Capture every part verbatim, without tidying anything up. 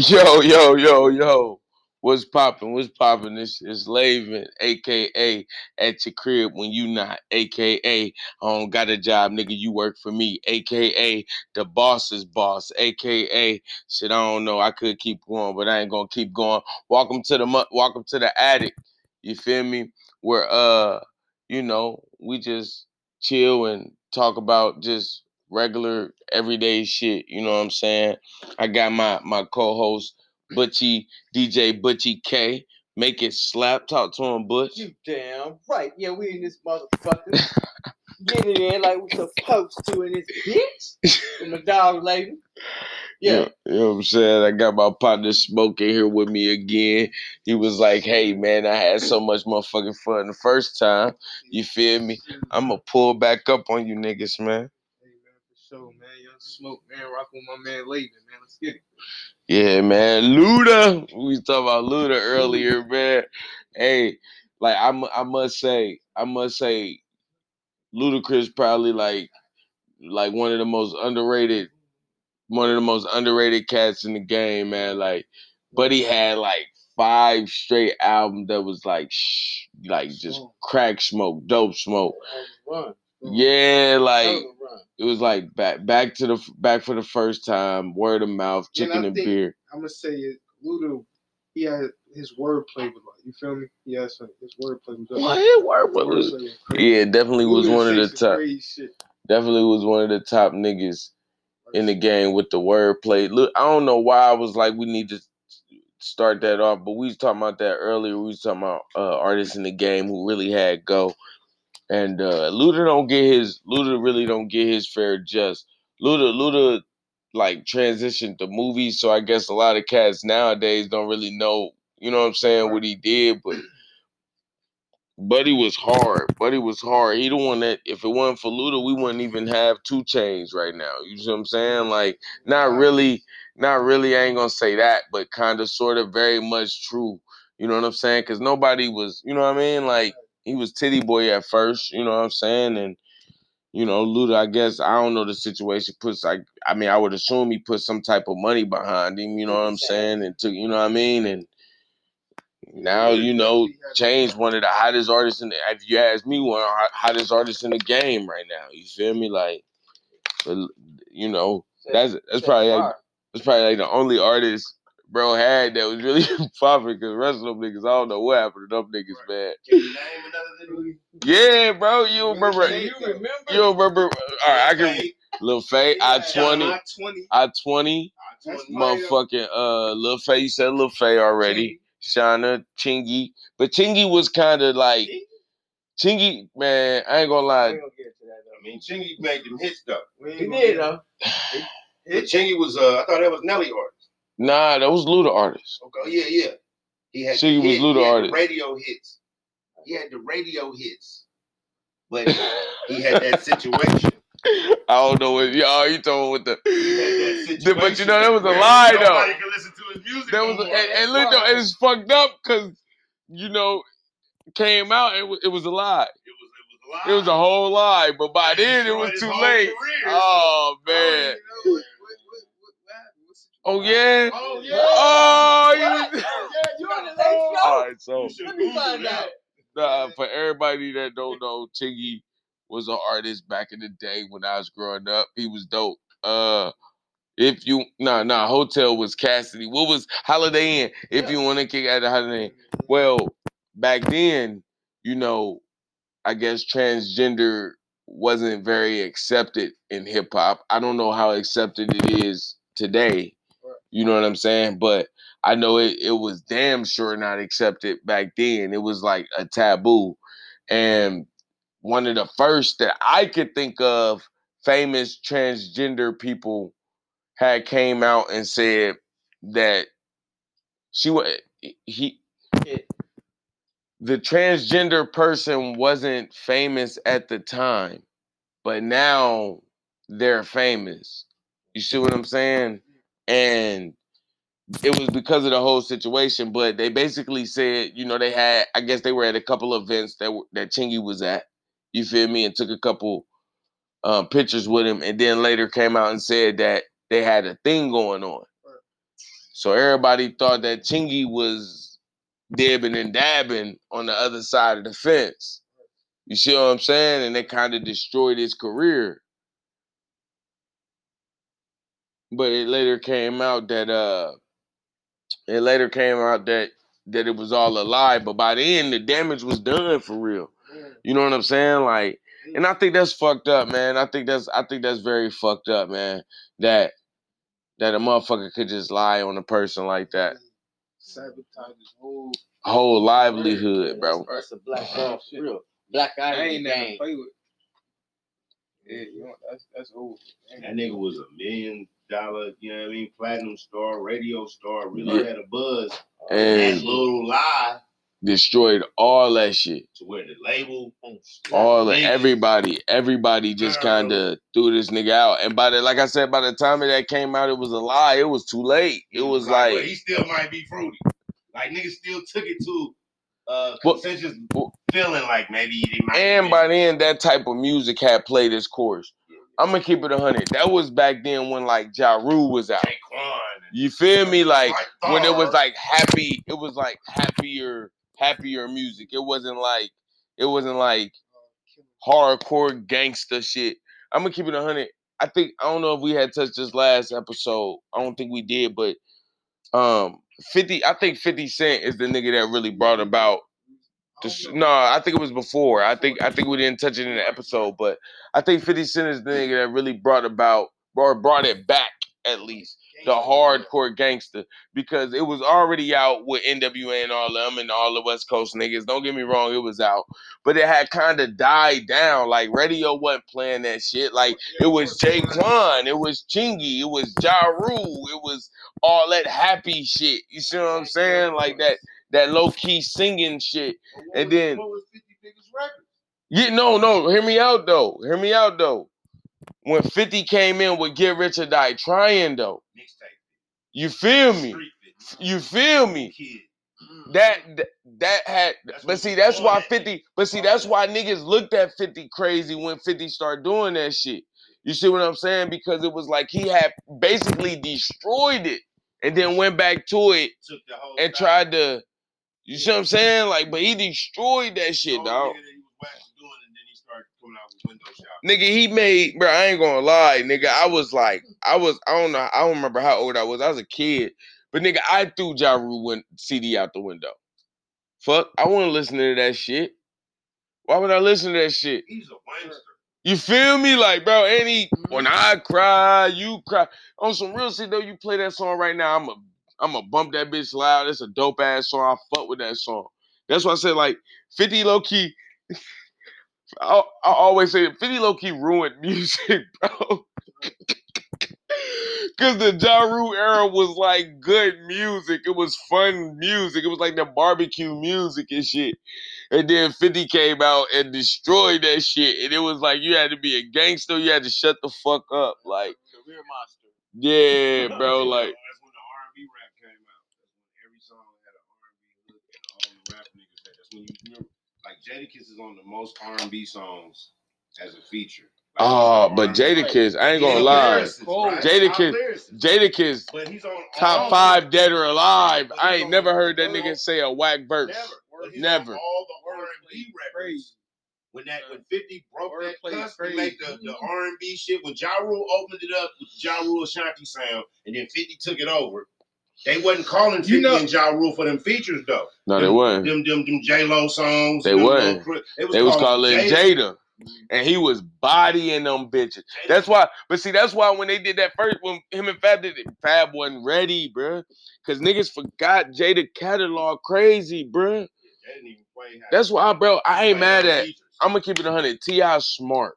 Yo, yo, yo, yo. What's poppin'? What's poppin'? This is Laven, a k a at your crib when you not, a k a I don't got a job, nigga, you work for me, a k a the boss's boss, a k a shit, I don't know, I could keep going, but I ain't gonna keep going. Welcome to the welcome to the attic, you feel me? Where, uh, you know, we just chill and talk about just regular, everyday shit, you know what I'm saying? I got my, my co-host, Butchie, D J Butchie K, make it slap. Talk to him, Butch. You damn right. Yeah, we in this motherfucker. Get it in like we supposed to in this bitch. And my dog lady. Yeah. yeah. You know what I'm saying? I got my partner Smoke in here with me again. He was like, hey, man, I had so much motherfucking fun the first time. You feel me? I'm going to pull back up on you niggas, man. So, man, young Smoke, man, rock with my man Laven, man. Let's get it. Yeah, man. Luda. We was talking about Luda earlier, man. Hey, like I, I must say, I must say, Ludacris probably like like one of the most underrated, one of the most underrated cats in the game, man. Like, but he had like five straight albums that was like shh, like just crack smoke, dope smoke. Yeah, like it was like back back to the back for the first time, word of mouth, chicken and, and beer. I'm gonna say it, Luda, he had his wordplay was like, you feel me? Yes, yeah, his wordplay was. Well, his wordplay was, was yeah, definitely was Luda one of the top. Definitely was one of the top niggas in the game with the wordplay. Look, I don't know why I was like, we need to start that off, but we was talking about that earlier. We was talking about uh, artists in the game who really had go. And uh, Luda don't get his Luda really don't get his fair just. Luda Luda like transitioned to movies, so I guess a lot of cats nowadays don't really know, you know what I'm saying, what he did. But Buddy was hard. Buddy was hard. He the one that if it wasn't for Luda, we wouldn't even have Two Chains right now. You know what I'm saying? Like not really, not really. I ain't gonna say that, but kind of, sort of, very much true. You know what I'm saying? Because nobody was, you know what I mean, like. He was titty boy at first, you know what I'm saying? And, you know, Luda, I guess, I don't know the situation, puts, like, I mean, I would assume he put some type of money behind him, you know what I'm saying? And took, you know what I mean? And now, you know, Chain's one of the hottest artists in the, if you ask me, one of the hottest artists in the game right now, you feel me? Like, you know, that's that's probably like, that's probably like the only artist bro had that was really popping, because the rest of them niggas, I don't know what happened to them niggas, man. Can you name another nigga? Yeah, bro, you don't remember. You remember? You don't remember. All right, I can. Lil Faye, I twenty, I twenty, motherfucking uh, Lil Faye. You said Lil Faye already. Shauna, Chingy, but Chingy was kind of like Chingy, man. I ain't gonna lie. I mean, Chingy made them hits though. He did though. Chingy was. Uh, I thought that was Nelly art. Nah, that was Luda artists. Okay, yeah, yeah. He had, she was hit. Luda he had artists. The radio hits. He had the radio hits, but he had that situation. I don't know what y'all you talking with the. He had that situation, but you know that was a lie nobody though. Nobody can listen to his music. That was a, and, and look though, it's fucked up because you know came out and it, it was a lie. It was it was a lie. It was a whole lie, but by he then it was too late. Career, oh so. Man. Oh, Oh yeah! Oh yeah! Oh, you was... yeah, you on the late show. All right, so let me find out. Nah, for everybody that don't know, Chingy was an artist back in the day when I was growing up. He was dope. Uh, if you nah nah, Hotel was Cassidy. What was Holiday Inn? If yeah. you want to kick out of Holiday Inn, well, back then, you know, I guess transgender wasn't very accepted in hip hop. I don't know how accepted it is today. You know what I'm saying? But I know it, it was damn sure not accepted back then. It was like a taboo. And one of the first that I could think of famous transgender people had came out and said that she was, he, the transgender person wasn't famous at the time, but now they're famous. You see what I'm saying? And it was because of the whole situation, but they basically said, you know, they had, I guess they were at a couple of events that were, that Chingy was at, you feel me, and took a couple uh, pictures with him, and then later came out and said that they had a thing going on. So everybody thought that Chingy was dibbing and dabbing on the other side of the fence. You see what I'm saying? And that kind of destroyed his career. But it later came out that uh, it later came out that that it was all a lie. But by then, the damage was done for real. You know what I'm saying? Like, and I think that's fucked up, man. I think that's I think that's very fucked up, man. That that a motherfucker could just lie on a person like that. Sabotage his whole whole livelihood, bro. That's a black girl, for real. Black eye. I ain't never play with. Yeah, you know, that's that's old. That nigga was a million dollar, you know what I mean, platinum star, radio star, really yeah. had a buzz. And that little lie destroyed all that shit. To where the label, all the, everybody, everybody just kind of threw this nigga out. And by the, like I said, by the time that came out, it was a lie. It was too late. It was like, like he still might be fruity. Like niggas still took it to. Uh, consensus well, feeling like maybe they might and by then that type of music had played its course. I'm gonna keep it a hundred. That was back then when like Ja Rule was out. You feel me? Like when it was like happy, it was like happier, happier music. It wasn't like it wasn't like hardcore gangster shit. I'm gonna keep it a hundred. I think I don't know if we had touched this last episode. I don't think we did, but um. fifty, I think fifty Cent is the nigga that really brought about. The, no, I think it was before. I think I think we didn't touch it in the episode, but I think fifty Cent is the nigga that really brought about or brought it back at least the hardcore gangster because it was already out with N W A and all of them and all the West Coast niggas. Don't get me wrong, it was out, but it had kind of died down. Like radio wasn't playing that shit. Like it was Jaquan, it was Chingy, it was Ja Rule, it was all that happy shit. You see what I'm saying? Like that that low key singing shit. And then what was fifty biggest records? Yeah, no, no. Hear me out though. Hear me out though. When fifty came in with Get Rich or Die Trying though. You feel me? You feel me? That that, that had but see that's why fifty but see that's why niggas looked at fifty crazy when fifty started doing that shit. You see what I'm saying? Because it was like he had basically destroyed it and then went back to it and tried to you see what I'm saying? Like, but he destroyed that shit, dog. Nigga, he made, bro, I ain't gonna lie, nigga, I was like, I was, I don't know, I don't remember how old I was, I was a kid, but nigga, I threw Ja Rule C D out the window. Fuck, I wasn't listening to that shit. Why would I listen to that shit? He's a wankster. You feel me? Like, bro, and he, when I cry, you cry. On some real shit, though, you play that song right now, I'm a, I'm a bump that bitch loud, it's a dope-ass song, I fuck with that song. That's why I said, like, fifty low-key... I, I always say that fifty low-key ruined music, bro. Because the Ja Rule era was like good music. It was fun music. It was like the barbecue music and shit. And then fifty came out and destroyed that shit. And it was like you had to be a gangster. You had to shut the fuck up. Like, career monster. Yeah, bro. Like, that's when the R and B rap came out. That's when every song had an R and B hook and all the rap niggas had. That's when you remember. Like Jadakiss is on the most R and B songs as a feature. Like oh, but Jadakiss, I ain't gonna lie. Jadakiss, Jadakiss, top five dead or alive. I ain't never heard that nigga say a whack verse. Never. All the R and B records. When that when fifty broke that cuss to make the, the R and B shit, when Ja Rule opened it up with Ja Rule Ashanti sound, and then fifty took it over. They wasn't calling fifty you know, and Ja Rule for them features though. No, them, they wasn't. Them them them J Lo songs. They wasn't. They was, they was calling Jada. Jada, and he was bodying them bitches. Jada. That's why. But see, that's why when they did that first, when him and Fab did it, Fab wasn't ready, bruh. Cause niggas forgot Jada catalog crazy, bruh. That's why, bro. I ain't mad at. Features. I'm gonna keep it a hundred. T I smart.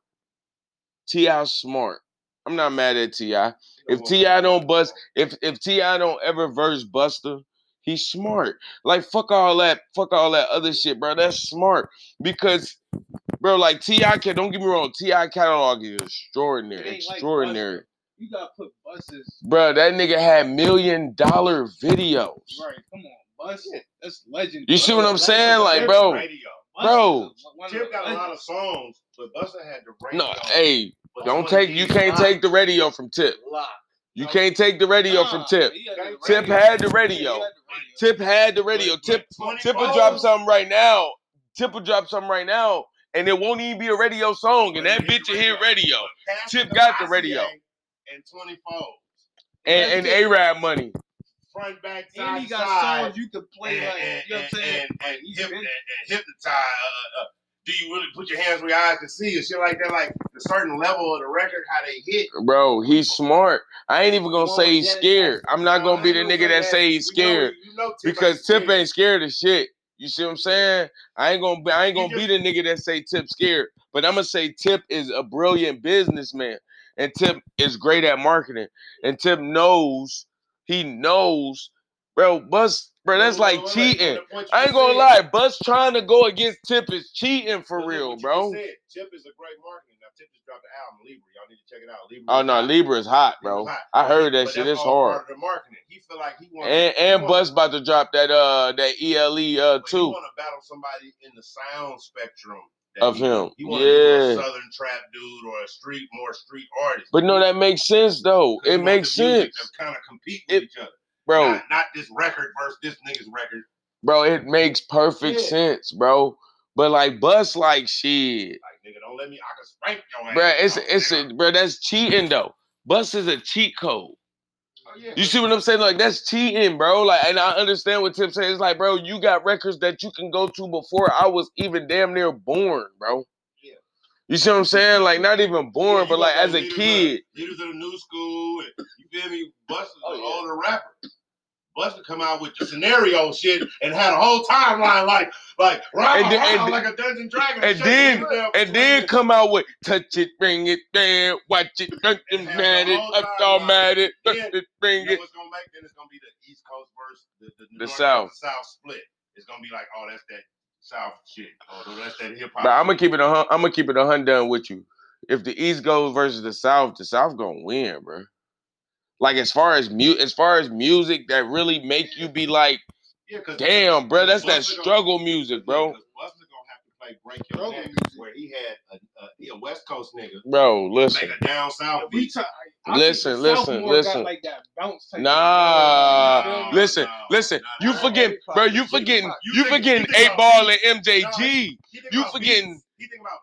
T I smart. I'm not mad at T I If T I don't bust, if if T I don't ever verse Buster, he's smart. Like fuck all that, fuck all that other shit, bro. That's smart because, bro, like T I can. Don't get me wrong, T I catalog is extraordinary, extraordinary. Like you gotta put buses, bro. That nigga had million dollar videos. Right, come on, Bust. That's legendary. You see what I'm saying, like, bro, radio. Bro. Jim got a lot of songs, but Buster had the radio. No, hey. But don't take you can't lock. Take the radio from Tip. Lock. You can't take the radio from Tip. Tip had the radio. Tip had the radio. Tip Tip will drop something right now. Tip will drop something right now, and it won't even be a radio song. And that bitch will hear radio. Tip got the radio. And twenty-four. And and A-Rab money. Front, back, side, and he got side. Songs you could play and, like, and, you know what I'm saying? And, and, and, hyp, and, and hypnotize. Uh, uh, do you really put your hands where your eyes can see and shit like that? Like the certain level of the record, how they hit. Bro, he's smart. I ain't even gonna say he's scared. I'm not gonna be the nigga that say he's scared because Tip ain't scared of shit. You see what I'm saying? I ain't gonna be, I ain't gonna be the nigga that say Tip's scared, but I'm gonna say Tip is a brilliant businessman and Tip is great at marketing and Tip knows. He knows, bro. Bus, bro, that's like no, no, no, cheating. I ain't gonna lie. Bus trying to go against Tip is cheating for real, bro. Said. Tip is a great marketing. Now Tip just dropped the album Libra. Y'all need to check it out. Libra oh no, hot. Libra is hot, bro. Hot. I heard that but shit. It's hard. The marketing. He feel like he wants. And, and Bus about to drop that uh that E L E uh but too. He want to battle somebody in the sound spectrum. Of he, him, he yeah, a southern trap dude or a street, more street artist. But no, that makes sense though. It makes sense. Kind of compete with it, each other, bro. Not, not this record versus this nigga's record, bro. It makes perfect yeah. sense, bro. But like, Bust like shit. Like nigga, don't let me. I can spank your ass, bro. It's it's a, bro. That's cheating though. Bust is a cheat code. Oh, yeah. You see what I'm saying? Like that's cheating, bro. Like, and I understand what Tip says. It's like, bro, you got records that you can go to before I was even damn near born, bro. Yeah. You see what I'm saying? Like, not even born, yeah, but like as a leaders kid. Of, leaders of the New School, and you feel me? Busta, oh, yeah. all the rappers. Busta come out with the scenario shit and had a whole timeline like, like, right like a Dungeon Dragon. And then, and then come out with touch it, bring it down, watch it, touch it, mad it, up all mad it, touch it, bring it. What's gonna make then? It's gonna be the East Coast versus the, the, the South. The South split. It's gonna be like, oh, that's that South shit. Oh, that's that hip hop. I'm gonna keep it a hun. I'm gonna keep it a hun done with you. If the East goes versus the South, the South gonna win, bro. Like as far as mu as far as music that really make you be like, yeah, damn, bro, that's that struggle gonna, music, bro. Yeah, Busta gonna have to play Break Your Neck, where he had a, a, he a West Coast nigga, bro. Listen, make a down south beat. Listen, listen, listen. Like that bounce type nah, nah, nah, listen, nah, listen. Nah, you nah, forget, nah, bro. You forgetting, you forgetting eight ball and M J G. You forgetting,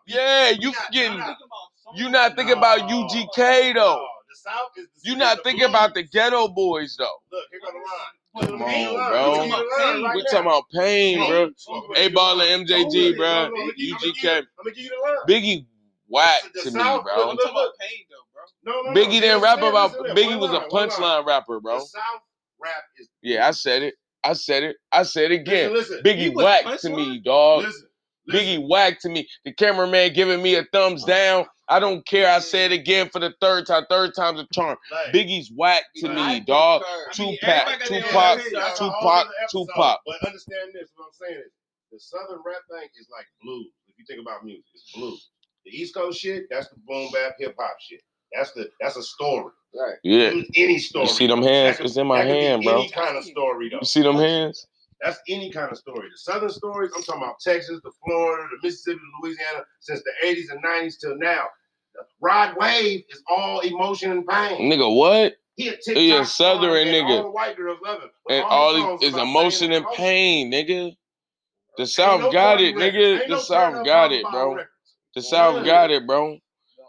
yeah, you forgetting. You not thinking about U G K though. The South is the You're not thinking blues. About the Ghetto Boys, though. Look, here go the line. Come on, bro. We're talking about, We're talking about pain, bro. A-Ball and M J G, bro. U G K. Biggie whack to me, bro. Look, look, look. No, no, no. Biggie didn't rap about... Biggie was a punchline rapper, bro. The South rap is... Yeah, I said it. I said it. I said it again. Listen, listen. Biggie whack to me, dog. Listen, listen. Biggie whack to me. The cameraman giving me a thumbs down. I don't care. I say it again for the third time. Third time's a charm. Like, Biggie's whack to like, me, dog. I mean, Tupac, Tupac, Tupac, Tupac, Tupac. But understand this, what I'm saying is the Southern rap thing is like blues. If you think about music, it's blues. The East Coast shit, that's the boom bap hip hop shit. That's the that's a story. Right. Yeah. Any story. You see them hands? Could, it's in my hand, bro. Any kind of story, though. You see them hands? That's any kind of story. The Southern stories, I'm talking about Texas, the Florida, the Mississippi, the Louisiana, since the eighties and nineties till now. Rod Wave is all emotion and pain. Nigga, what? He a, he a Southern and nigga. All the white girls love him. And all is emotion and pain, nigga. The South got it, nigga. The South got it, bro. The South got it, bro.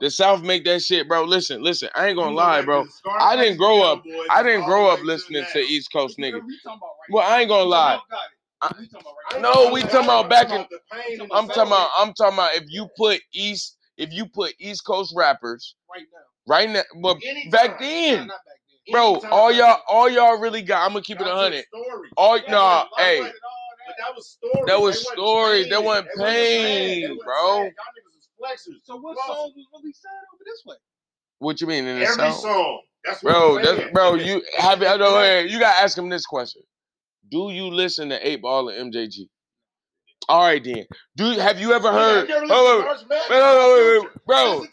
The South make that shit, bro. Listen, listen. I ain't gonna lie, bro. I didn't grow up. I didn't grow up listening to East Coast niggas. Well, I ain't gonna lie. I, no, we talking about back in. I'm talking about. I'm talking about if you put East. If you put East Coast rappers right now, right now, but anytime, back then, no, bro, anytime, all y'all, all y'all really got. I'm gonna keep it a hundred. All yeah, nah, hey, that. that was stories. That was stories. That wasn't pain, pain bro. Y'all niggas was flexers. So what well, songs was really sad over this way? What you mean in this every song? song. That's what bro, that's, bro, you have I don't hear. You gotta ask him this question: do you listen to eight ball and M J G? All right then. Do have you ever heard? Wait, wait, wait, wait, bro.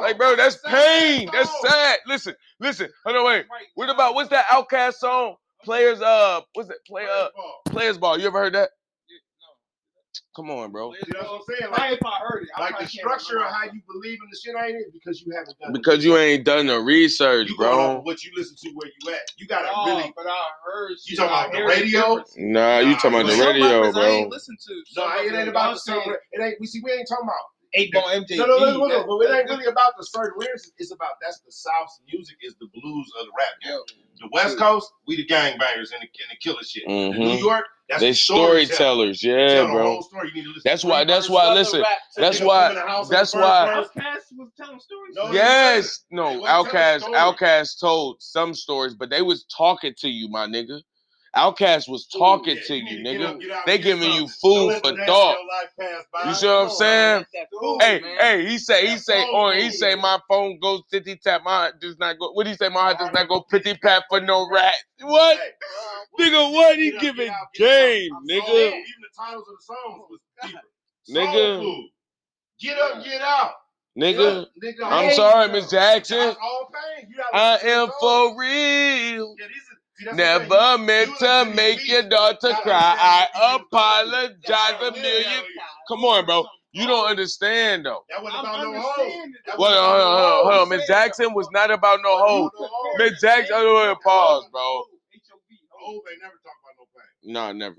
Like, bro, that's pain. That's sad. Listen, listen. Hold on, wait. What about what's that OutKast song? Players, uh, what's it? Play, uh, Players Ball. You ever heard that? Come on, bro. You know what I'm saying? Like, if I heard it, I like the structure of how you believe in the shit ain't it because you haven't done because it. You ain't done the research, you bro. What you listen to, where you at? You gotta oh, really. But I heard you, you talking about the radio. Nah, you talking about the radio, bro. I ain't listen to. No, it ain't about the song. It ain't. We see, we ain't talking about. eight-Ball and M J G. No, no, no, no, no. But it ain't really about the certain lyrics. It's about that's the South's music is the blues of the rap game. The West Coast, we the gangbangers and the, and the killer shit. Mm-hmm. New York, that's they the storytellers. Yeah, tell bro. Story. That's why. That's why. Listen. That's why. That's why. OutKast was telling stories. No, yes. No. OutKast. OutKast told some stories, but they was talking to you, my nigga. OutKast was talking Ooh, yeah. to you, you nigga. Get up, get out, they giving you food for thought. You see what I'm saying? Food, hey, man. Hey, he say, he that say, on, he say, my phone goes fifty tap. My heart does not go. What do he say? My heart does not go fifty pat for no rat. What, hey, bro, nigga? What he giving game, nigga? Even the titles of the songs was deeper. Nigga, food. Get up, get out. Nigga, yeah, nigga I'm sorry, Miss Jackson. I am for real. Yeah, See, never meant to make your daughter cry. I apologize a million. Come on, bro. You don't understand, though. That wasn't about no hoes. Hold on, hold on. Miss Jackson was not about no hoes. Miss Jackson, pause, bro. Hoes ain't never talk about no pain. Nah, never.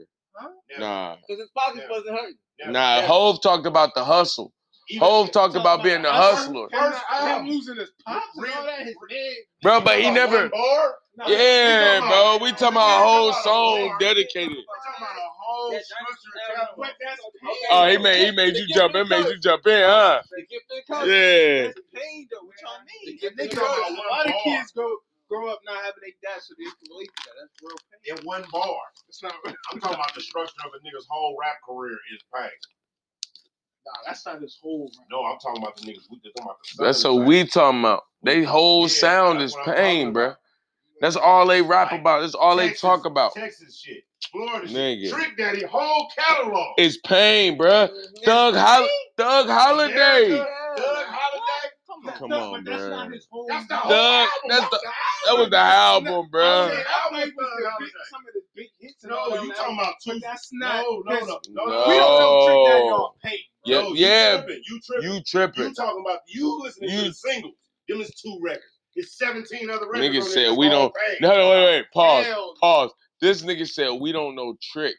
Nah. Because his pockets wasn't hurting. Nah, Hov talked about the hustle. Hov talked about being a hustler. Him losing his pops and all that, his head. Bro, but he never... No, yeah, we bro. About, we talking about a whole song dedicated. We talking about a whole structure. Oh, he made he made you jump. It made you jump in, huh? Yeah. A lot of kids go grow up not having a dash, so they can relate to that. That's real pain. In one bar. It's not. I'm talking about the structure of a nigga's whole rap career is pain. Nah, that's not his whole. No, I'm talking about the niggas. We talking about the. That's what we talking about. They whole sound is pain, bro. That's all they rap about. That's all Texas, they talk about. Texas shit. Florida Nigga. shit. Trick Daddy, whole catalog. It's pain, bruh. Doug Hol- Doug Holiday. Yeah, Doug Holiday. Come on, Come on bro. That's not his whole That's the whole Doug, album. That's the, that was the album, bruh. Some of the big hits. No, you talking about Trick Daddy. That's not. No, no, no. no. no. We don't know Trick Daddy on pain. Yeah, no, you yeah. Tripping. You tripping. You tripping. You talking about you listening you. to the singles. Them is two records. It's seventeen other records. Nigga said we don't. Page. No, no, wait, wait, pause, Hell. pause. This nigga said we don't know Trick,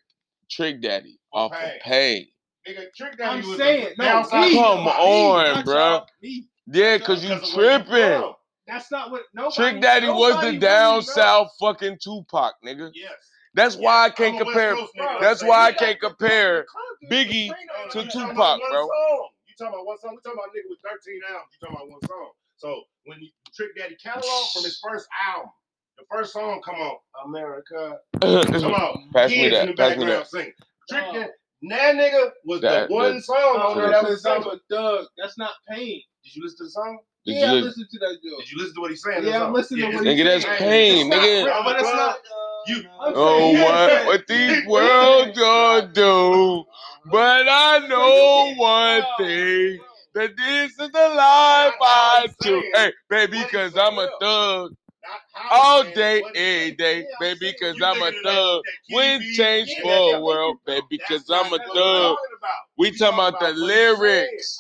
Trick Daddy off of Pain. Nigga, Trick Daddy. I'm was saying, a, no, come me, on, me, bro. Me. Yeah, cause you cause tripping. You That's not what. Nobody, Trick Daddy nobody was the down south fucking Tupac, nigga. Yes. That's yes. why I can't I'm compare. Coast, that's why I can't compare Biggie to Tupac, bro. You talking about one song? We talking about nigga with thirteen albums. You talking about one song? So when you Trick Daddy catalog from his first album, the first song come on, America. Come on, pass me that. Pass me that. Singing. Trick uh, Daddy, that nigga was that, the one that, song on there that was song. Doug, that's not pain. Did you listen to the song? Did yeah, I listened to that. Dude. Did you listen to what he's saying? Yeah, I'm listening yeah, to what he's saying. Nigga, that's pain, nigga. But it's not. You. Oh, what, what these world gonna do? But I know one thing. That this is the life I do. Hey, baby, because I'm a thug. All day, every day. Baby, because I'm a thug. Wind change for a world, baby, because I'm a thug. We talking about the lyrics.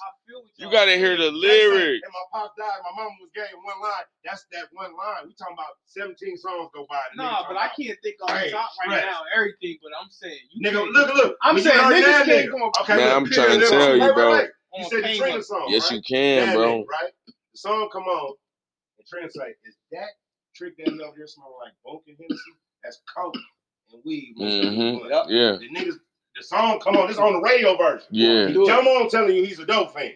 You got to hear the lyrics. And my pop died. My mama was gay in one line. That's that one line. We talking about seventeen songs go by. Nah, but I can't think off the top right now everything, but I'm saying. Nigga, look, look. I'm saying niggas can't come up. Man, I'm trying to tell you, bro. You said the Trina song, Yes, right? you can, Damn bro. It, right? The song come on, and Trina's like, is that Trick Daddy over here smelling like Boke and Hennessy? That's coke and weed. Mm-hmm. Yep. Yeah. The niggas, the song come on, this is on the radio version. Yeah. Come on, telling you he's a dope fan.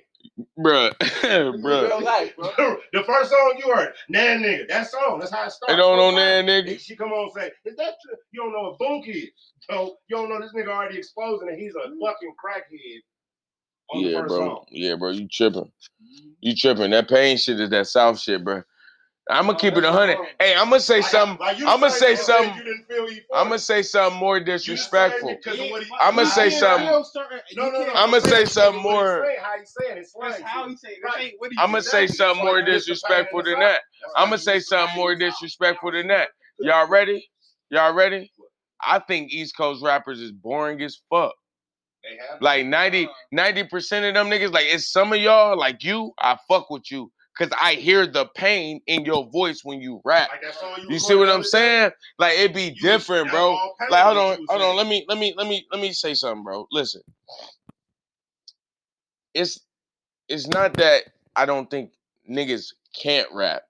Bruh. Bruh. Life, bro. The first song you heard, Nan Nigga. That song, that's how it starts. It don't know Nan Nigga. She come on and say, is that true? You don't know what Boke is. So you don't know this nigga already exposing that he's a fucking crackhead. Yeah, bro. Song. Yeah, bro. You tripping. You tripping. That pain shit is that South shit, bro. I'm going to keep it one hundred. Hey, I'm going to say something. I'm going to say something. I'm going to say something more disrespectful. I'm going to say something. I'm going to say something more. I'm going to say something more disrespectful than that. I'm going to say something more disrespectful than that. Y'all ready? Y'all ready? I think East Coast rappers is boring as fuck. They have like ninety percent of them niggas. Like, it's some of y'all like you. I fuck with you because I hear the pain in your voice when you rap. Like, that's all you, you see what I'm saying? Day. Like, it be you different, bro. Like, hold on, hold on. Let me, let me, let me, let me say something, bro. Listen, it's it's not that I don't think niggas can't rap.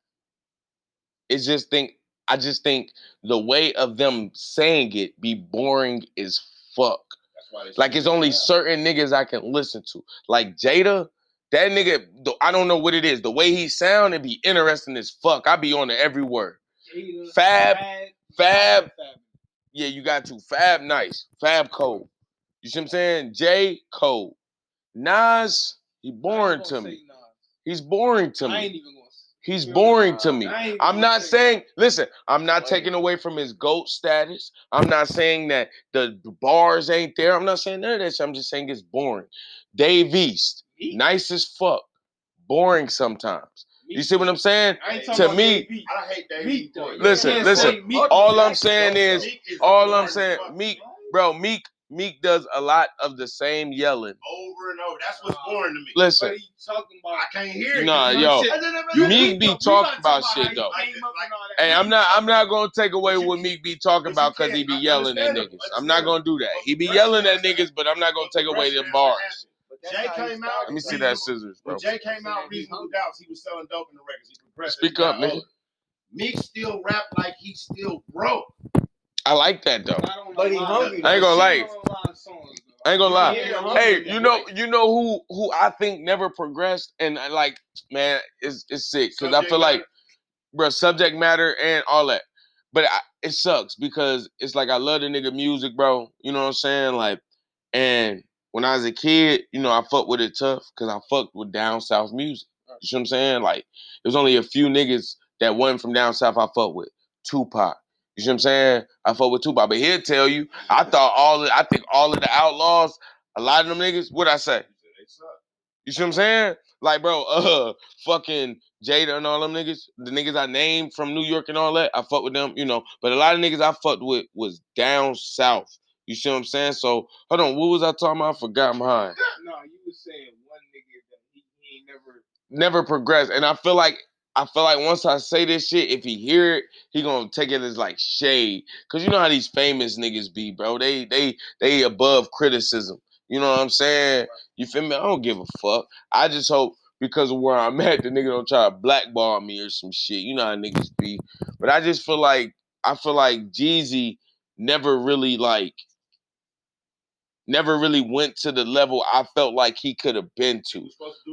It's just think I just think the way of them saying it be boring as fuck. Like, it's only certain niggas I can listen to. Like Jada, that nigga, I don't know what it is. The way he sound, it be interesting as fuck. I be on to every word. Fab, Fab, yeah, you got to. Fab, nice. Fab, cold. You see what I'm saying? Jay, cold. Nas, he boring to me. He's boring to me. I ain't even gonna say. He's boring to me. I'm not saying, listen, I'm not taking away from his GOAT status. I'm not saying that the bars ain't there. I'm not saying none of that shit. I'm just saying it's boring. Dave East, nice as fuck. Boring sometimes. You see what I'm saying? To me, I hate Dave East. Listen, listen. All I'm saying is, all I'm saying, Meek, bro, Meek. Meek does a lot of the same yelling over and over. That's what's boring to me. Listen, what are you talking about? I can't hear it. Nah, yo, you, Meek be talking about shit though. Hey, I'm not, I'm not gonna take away what Meek be talking about because he be yelling at niggas. I'm not gonna do that. He be yelling at niggas, but I'm not gonna take away them bars. Jay came out. Let me see that scissors, bro. When Jay came out, Reasonable Doubts, he was selling dope in the records. He compressed. Speak up, man. Meek still rap like he still broke. I like that though. But he hungry. I ain't gonna lie. I ain't gonna lie. Hey, you know, you know who who I think never progressed, and I like, man, it's it's sick because I feel like, bro, subject matter and all that, but I, it sucks because it's like I love the nigga music, bro. You know what I'm saying? Like, and when I was a kid, you know, I fucked with it tough because I fucked with down south music. You see what I'm saying? Like, there's only a few niggas that wasn't from down south I fucked with. Tupac. You see what I'm saying? I fuck with Tupac, but he'll tell you. I thought all of, I think all of the Outlaws, a lot of them niggas, what'd I say? You see what I'm saying? Like, bro, uh, fucking Jada and all them niggas, the niggas I named from New York and all that, I fuck with them, you know. But a lot of niggas I fucked with was down south. You see what I'm saying? So, hold on, what was I talking about? I forgot mine. No, you were saying one nigga that he, he ain't never... Never progressed, and I feel like... I feel like once I say this shit, if he hear it, he gonna take it as like shade. Cause you know how these famous niggas be, bro. They they they above criticism. You know what I'm saying? You feel me? I don't give a fuck. I just hope because of where I'm at, the nigga don't try to blackball me or some shit. You know how niggas be. But I just feel like I feel like Jeezy never really like never really went to the level I felt like he could have been to.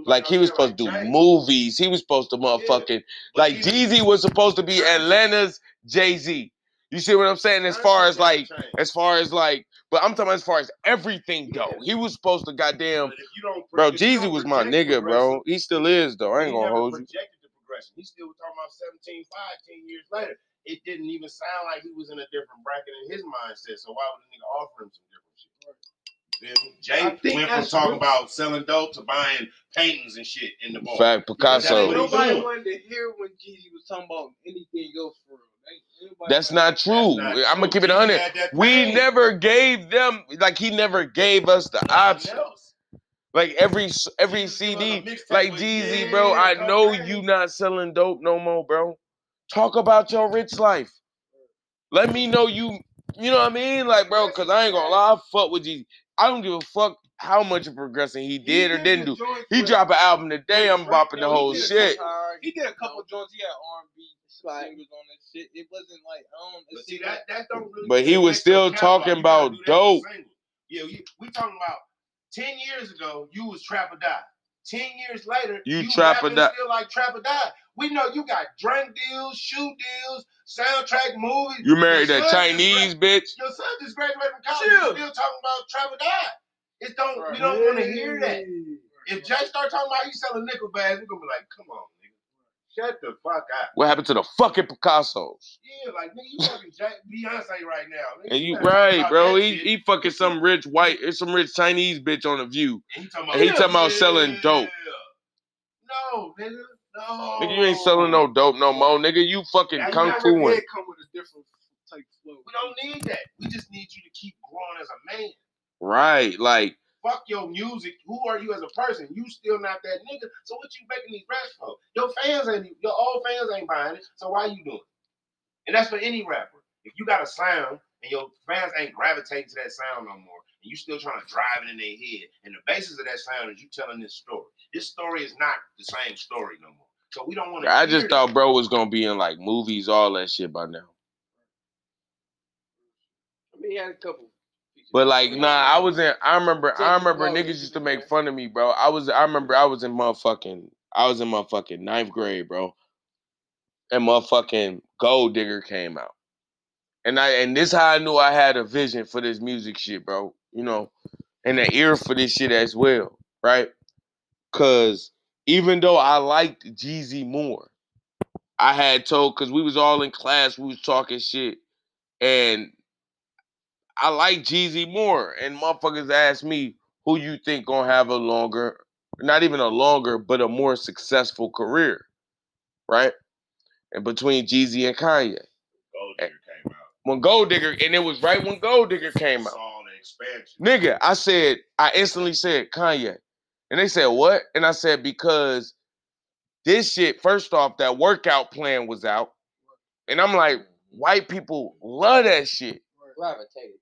Like, he was supposed to do movies. He was supposed to motherfucking... Like, Jeezy was supposed to be Atlanta's Jay-Z. You see what I'm saying? As far as, like... As far as, like... But I'm talking about as far as everything go. He was supposed to goddamn... Bro, Jeezy was my nigga, bro. He still is, though. I ain't gonna hold you. He still was talking about seventeen, fifteen years later. It didn't even sound like he was in a different bracket in his mindset. So why would a nigga offer him some different shit? Jay went from talking about selling dope to buying paintings and shit in the bar. Fact, Picasso. Nobody wanted to hear when Jeezy was talking about anything else for real. That's not true. I'm gonna keep it one hundred. We never gave them, like, he never gave us the option. Like, every every C D, like, Jeezy, bro, I know you not selling dope no more, bro. Talk about your rich life. Let me know you, you know what I mean? Like, bro, because I ain't gonna lie, I fuck with Jeezy. I don't give a fuck how much of progressing he did he or didn't do. He dropped an album today, I'm bopping the whole shit. He did a couple joints. He had R and B singles on that shit. It wasn't like, um, but see, that, that don't really. But he was still talking about dope. Yeah, we, we talking about ten years ago. You was Trap or Die. Ten years later, you, you Trap or Die. Still like Trap or Die. We know you got drink deals, shoe deals, soundtrack movies. You married that Chinese bitch. Your son just graduated from college. You're still talking about Trap or Die. It don't. Right. We don't want to hear that. If Jay start talking about you selling nickel bags, we're gonna be like, come on, nigga, shut the fuck up. What happened to the fucking Picassos? Yeah, like, nigga, you fucking Jay Beyonce right now. Nigga, and you, you right, bro? He shit. He fucking some rich white, some rich Chinese bitch on The View. And he talking about, and he talking about yeah. selling dope. No, nigga. No. Nigga, you ain't selling no dope no more, nigga. You fucking now, kung fu. We don't need that. We just need you to keep growing as a man. Right, like Fuck your music. Who are you as a person? You still not that nigga. So what you making these raps for? Your fans ain't, your old fans ain't buying it. So why you doing it? And that's for any rapper. If you got a sound and your fans ain't gravitating to that sound no more, and you still trying to drive it in their head, and the basis of that sound is you telling this story. This story is not the same story no more. So we don't want to. I just that. thought bro was gonna be in like movies, all that shit by now. I mean, he had a couple. But like, nah, I was in. I remember. I remember niggas used to make fun of me, bro. I was. I remember. I was in motherfucking. I was in motherfucking ninth grade, bro. And motherfucking Gold Digger came out, and I and this how I knew I had a vision for this music shit, bro. You know, and an ear for this shit as well, right? Cause even though I liked Jeezy more, I had told cause we was all in class, we was talking shit, and I like Jeezy more, and motherfuckers asked me, who you think gonna have a longer, not even a longer, but a more successful career, right? And between Jeezy and Kanye. Gold Digger came out. When Gold Digger, and it was right when Gold Digger came out. All the expansion. Nigga, I said, I instantly said Kanye. And they said, what? And I said, because this shit, first off, that workout plan was out. And I'm like, white people love that shit.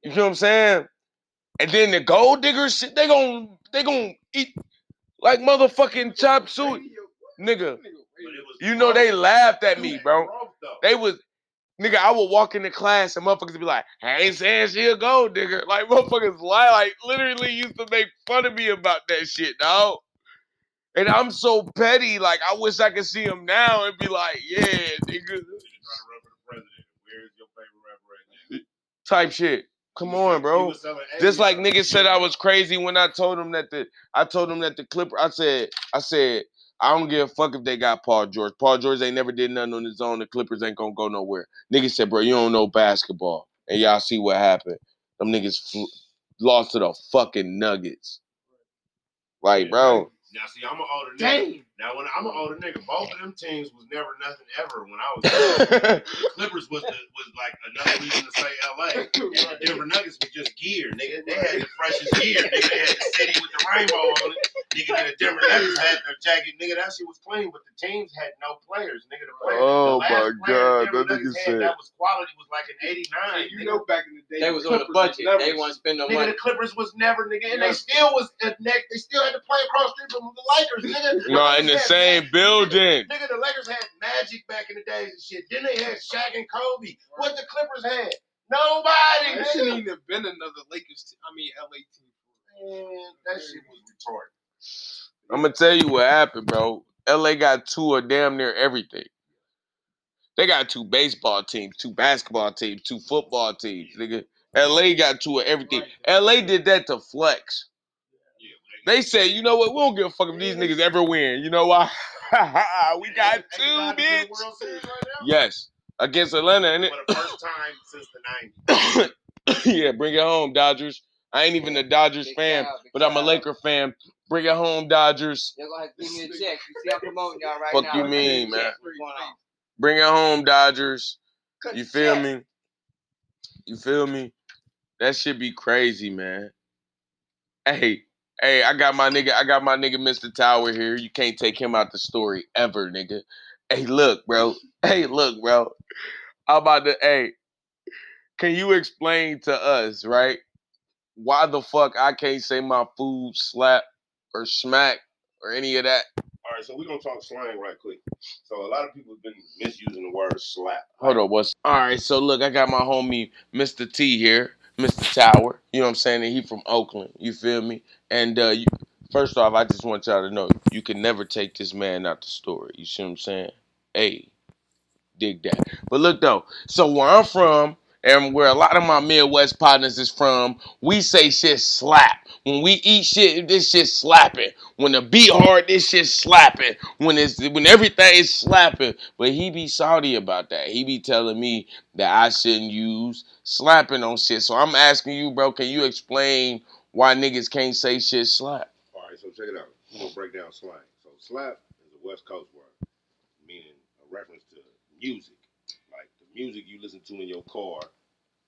You know what I'm saying? And then the Gold Digger shit, they gon' they gon' eat like motherfucking chop suey, nigga. You know they laughed at me, bro. They was, nigga, I would walk into class and motherfuckers would be like, I ain't saying she a Gold Digger. Like motherfuckers lie, like literally used to make fun of me about that shit, dog. And I'm so petty, like I wish I could see him now and be like, yeah, nigga. Type shit. Come on, bro. Just like niggas said I was crazy when I told them that the I told them that the Clipper I said I said I don't give a fuck if they got Paul George. Paul George ain't never did nothing on his own. The Clippers ain't gonna go nowhere. Niggas said, bro, you don't know basketball, and y'all see what happened. Them niggas fl- lost to the fucking Nuggets. Like, bro. Now see, I'm an older nigga. Dang. Now when I'm an older nigga, both of them teams was never nothing ever when I was young. The Clippers was the, was like another reason to say L A. The Denver Nuggets was just gear, nigga. They had the freshest gear. Nigga, they had the city with the rainbow on it. Nigga, the Denver Nuggets had their jacket. Nigga, that shit was clean, but the teams had no players. Nigga, the players. Oh the last my god, that nigga said that was quality was like an eighty-nine. You nigga. Know, back in the day, they the was Clippers on the budget. Never, they won't spend no nigga, money. The Clippers was never, nigga, and yeah. they still was at neck. They still had to play across the street. The Lakers, nigga. No, in the same magic. Building. Nigga, the Lakers had Magic back in the days and shit. Then they had Shaq and Kobe. What the Clippers had? Nobody. There shouldn't even have been another Lakers team. I mean, L A team. Man, that shit was retarded. I'm going to tell you what happened, bro. L A got two of damn near everything. They got two baseball teams, two basketball teams, two football teams, nigga. L A got two of everything. L A did that to flex. They said, you know what? We don't give a fuck if these niggas ever win. You know why? We got two, bitch. Right yes, against Atlanta, and it for the first time since the nineties. Yeah, bring it home, Dodgers. I ain't even a Dodgers big fan, job, but I'm a Laker fan. Bring it home, Dodgers. Y'all gonna have to give me a check. You see, I'm promoting y'all right fuck now. Fuck you, I'm mean man. Bring it home, Dodgers. You feel check. me? You feel me? That shit be crazy, man. Hey. Hey, I got my nigga, I got my nigga Mister Tower here. You can't take him out the story ever, nigga. Hey, look, bro. Hey, look, bro. I'm about to, hey, can you explain to us, right, why the fuck I can't say my food slap or smack or any of that? All right, so we're going to talk slang right quick. So a lot of people have been misusing the word slap. Hold on, what's... All right, so look, I got my homie Mister T here. Mister Tower, you know what I'm saying? And he from Oakland, you feel me? And uh, you, first off, I just want y'all to know, you can never take this man out the story. You see what I'm saying? Hey, dig that. But look, though, so where I'm from and where a lot of my Midwest partners is from, we say shit slap. When we eat shit, this shit slapping. When the beat hard, this shit slapping. When it's when everything is slapping. But he be salty about that. He be telling me that I shouldn't use slapping on shit. So I'm asking you, bro, can you explain why niggas can't say shit slap? All right, so check it out. We're going to break down slang. So slap is a West Coast word, meaning a reference to music. Like the music you listen to in your car,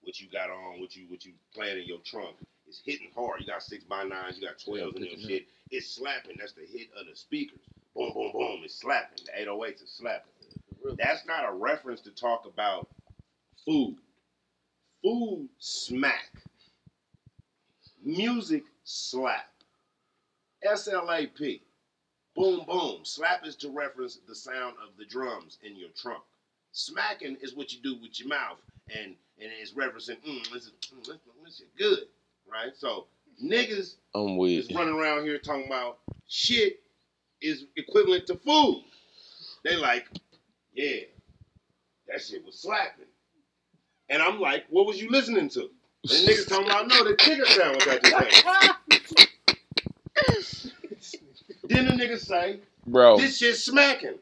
what you got on, what you what you playing in your trunk. It's hitting hard. You got six by nines, you got twelves in your shit. Up. It's slapping. That's the hit of the speakers. Boom, boom, boom. It's slapping. The eight oh eights is slapping. Really? That's not a reference to talk about food. Food smack. Music slap. S L A P. Boom, boom. Slap is to reference the sound of the drums in your trunk. Smacking is what you do with your mouth, and, and it's referencing, mm, this is mm, this is good, right? So niggas I'm weird. is running around here talking about shit is equivalent to food. They like, yeah, that shit was slapping. And I'm like, what was you listening to? And niggas talking about, no, the chicken sandwich I just ate. Then the niggas say, bro, this shit's smacking.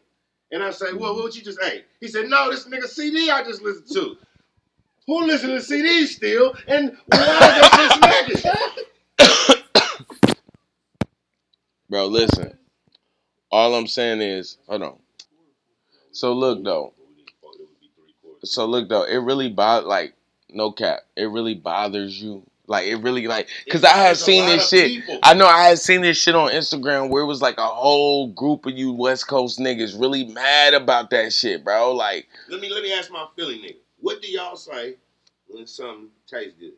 And I say, well, what you just ate? He said, no, this nigga C D I just listened to. Who listen to C Ds still? And why is that shit smacking? Bro, listen. All I'm saying is, hold on. So look though. So look though, it really bothers, like, no cap, it really bothers you. Like, it really, like, because I have seen this shit. People. I know I had seen this shit on Instagram where it was like a whole group of you West Coast niggas really mad about that shit, bro. Like, let me let me ask my Philly nigga. What do y'all say when something tastes good?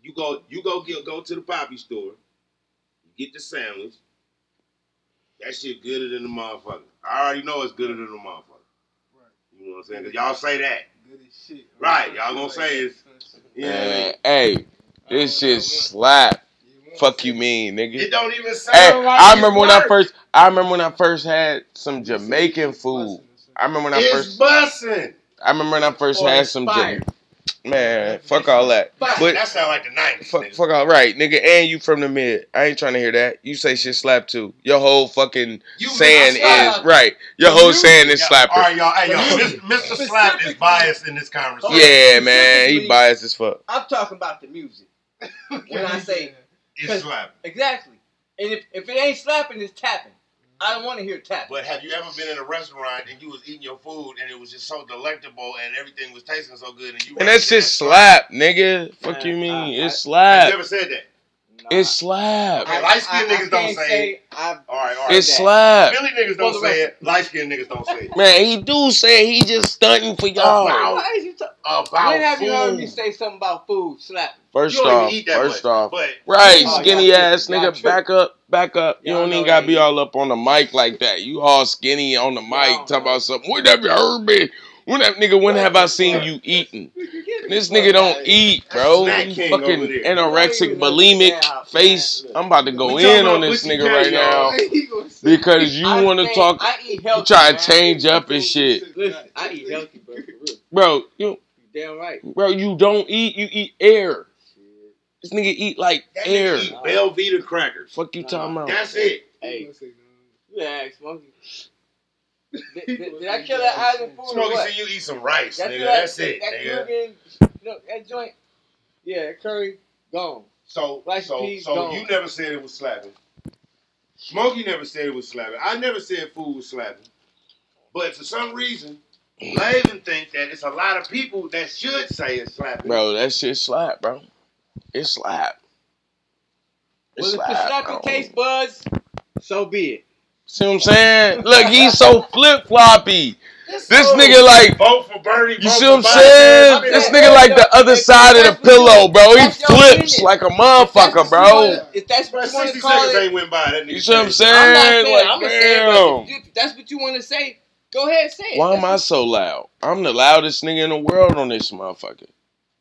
You go you go get, go to the poppy store, you get the sandwich. That shit gooder than the motherfucker. I already know it's gooder than the motherfucker. Right. You know what I'm saying? Because y'all say that. Good as shit. Right. Y'all gonna say it's... Yeah. Man, hey, this shit slap. Fuck you mean, nigga. It don't even sound hey, like I remember when work. I first I remember when I first had some Jamaican food. I remember when I first bussin'. I remember when I first or had some Jamaican. Man, fuck all that. But that sound like the nineties. Fuck, fuck all right, nigga. And you from the mid. I ain't trying to hear that. You say shit slap too. Your whole fucking you saying is right. Your whole you, saying is slapper. All right, y'all. Hey, y'all. Mister Slap is biased in this conversation. Yeah, man. He biased as fuck. I'm talking about the music. When I say it's slapping. Exactly. And if, if it ain't slapping, it's tapping. I don't want to hear tap. But have you ever been in a restaurant and you was eating your food and it was just so delectable and everything was tasting so good and you and that's just slap, nigga. Fuck you mean? Uh, it's slap. Have you ever said that? Nah. It's slap. Okay, light skinned niggas don't say it. All right, all right. It's slap. Philly niggas don't say it. Light skinned niggas don't say it. Man, he do say it. He just stunting for y'all. Why is you talking about? When have you heard me say something about food slap? First off, first off, right, skinny ass nigga, back up, back up. You don't even gotta be all up on the mic like that. You all skinny on the mic, talk about something. When have you heard me? When that nigga, when have I seen you eating? This nigga don't eat, bro. Fucking anorexic, bulimic face. I'm about to go in on this nigga right now because you want to talk. You try to change up and shit. I eat healthy, bro. Bro, you damn right, bro. You don't eat. You eat air. This nigga eat like that air. Nigga eat nah. Belvita crackers. Fuck you nah. talking about? That's it. Hey, you ask Smokey. Did, did, did I kill that island food? Smokey said you eat some rice, that's nigga. That, that's it, that nigga. That, you know, that joint, yeah, that curry gone. So, rice so, peas, so gone. You never said it was slapping. Smokey never said it was slapping. I never said food was slapping. But for some reason, I even think that it's a lot of people that should say it's slapping. Bro, that shit slap, bro. It's slap. It's well, if it's slap your taste buds, so be it. See what I'm saying? Look, he's so flip-floppy. This so nigga like... Vote for Bernie, you see what I'm saying? I mean, this nigga like the other side of the pillow, bro. He flips like a motherfucker, bro. If that's what you want to call it. Went by, that nigga you see what I'm saying? I'm like, damn. Say, if that's what you want to say, go ahead and say it. Why am I so loud? I'm the loudest nigga in the world on this motherfucker.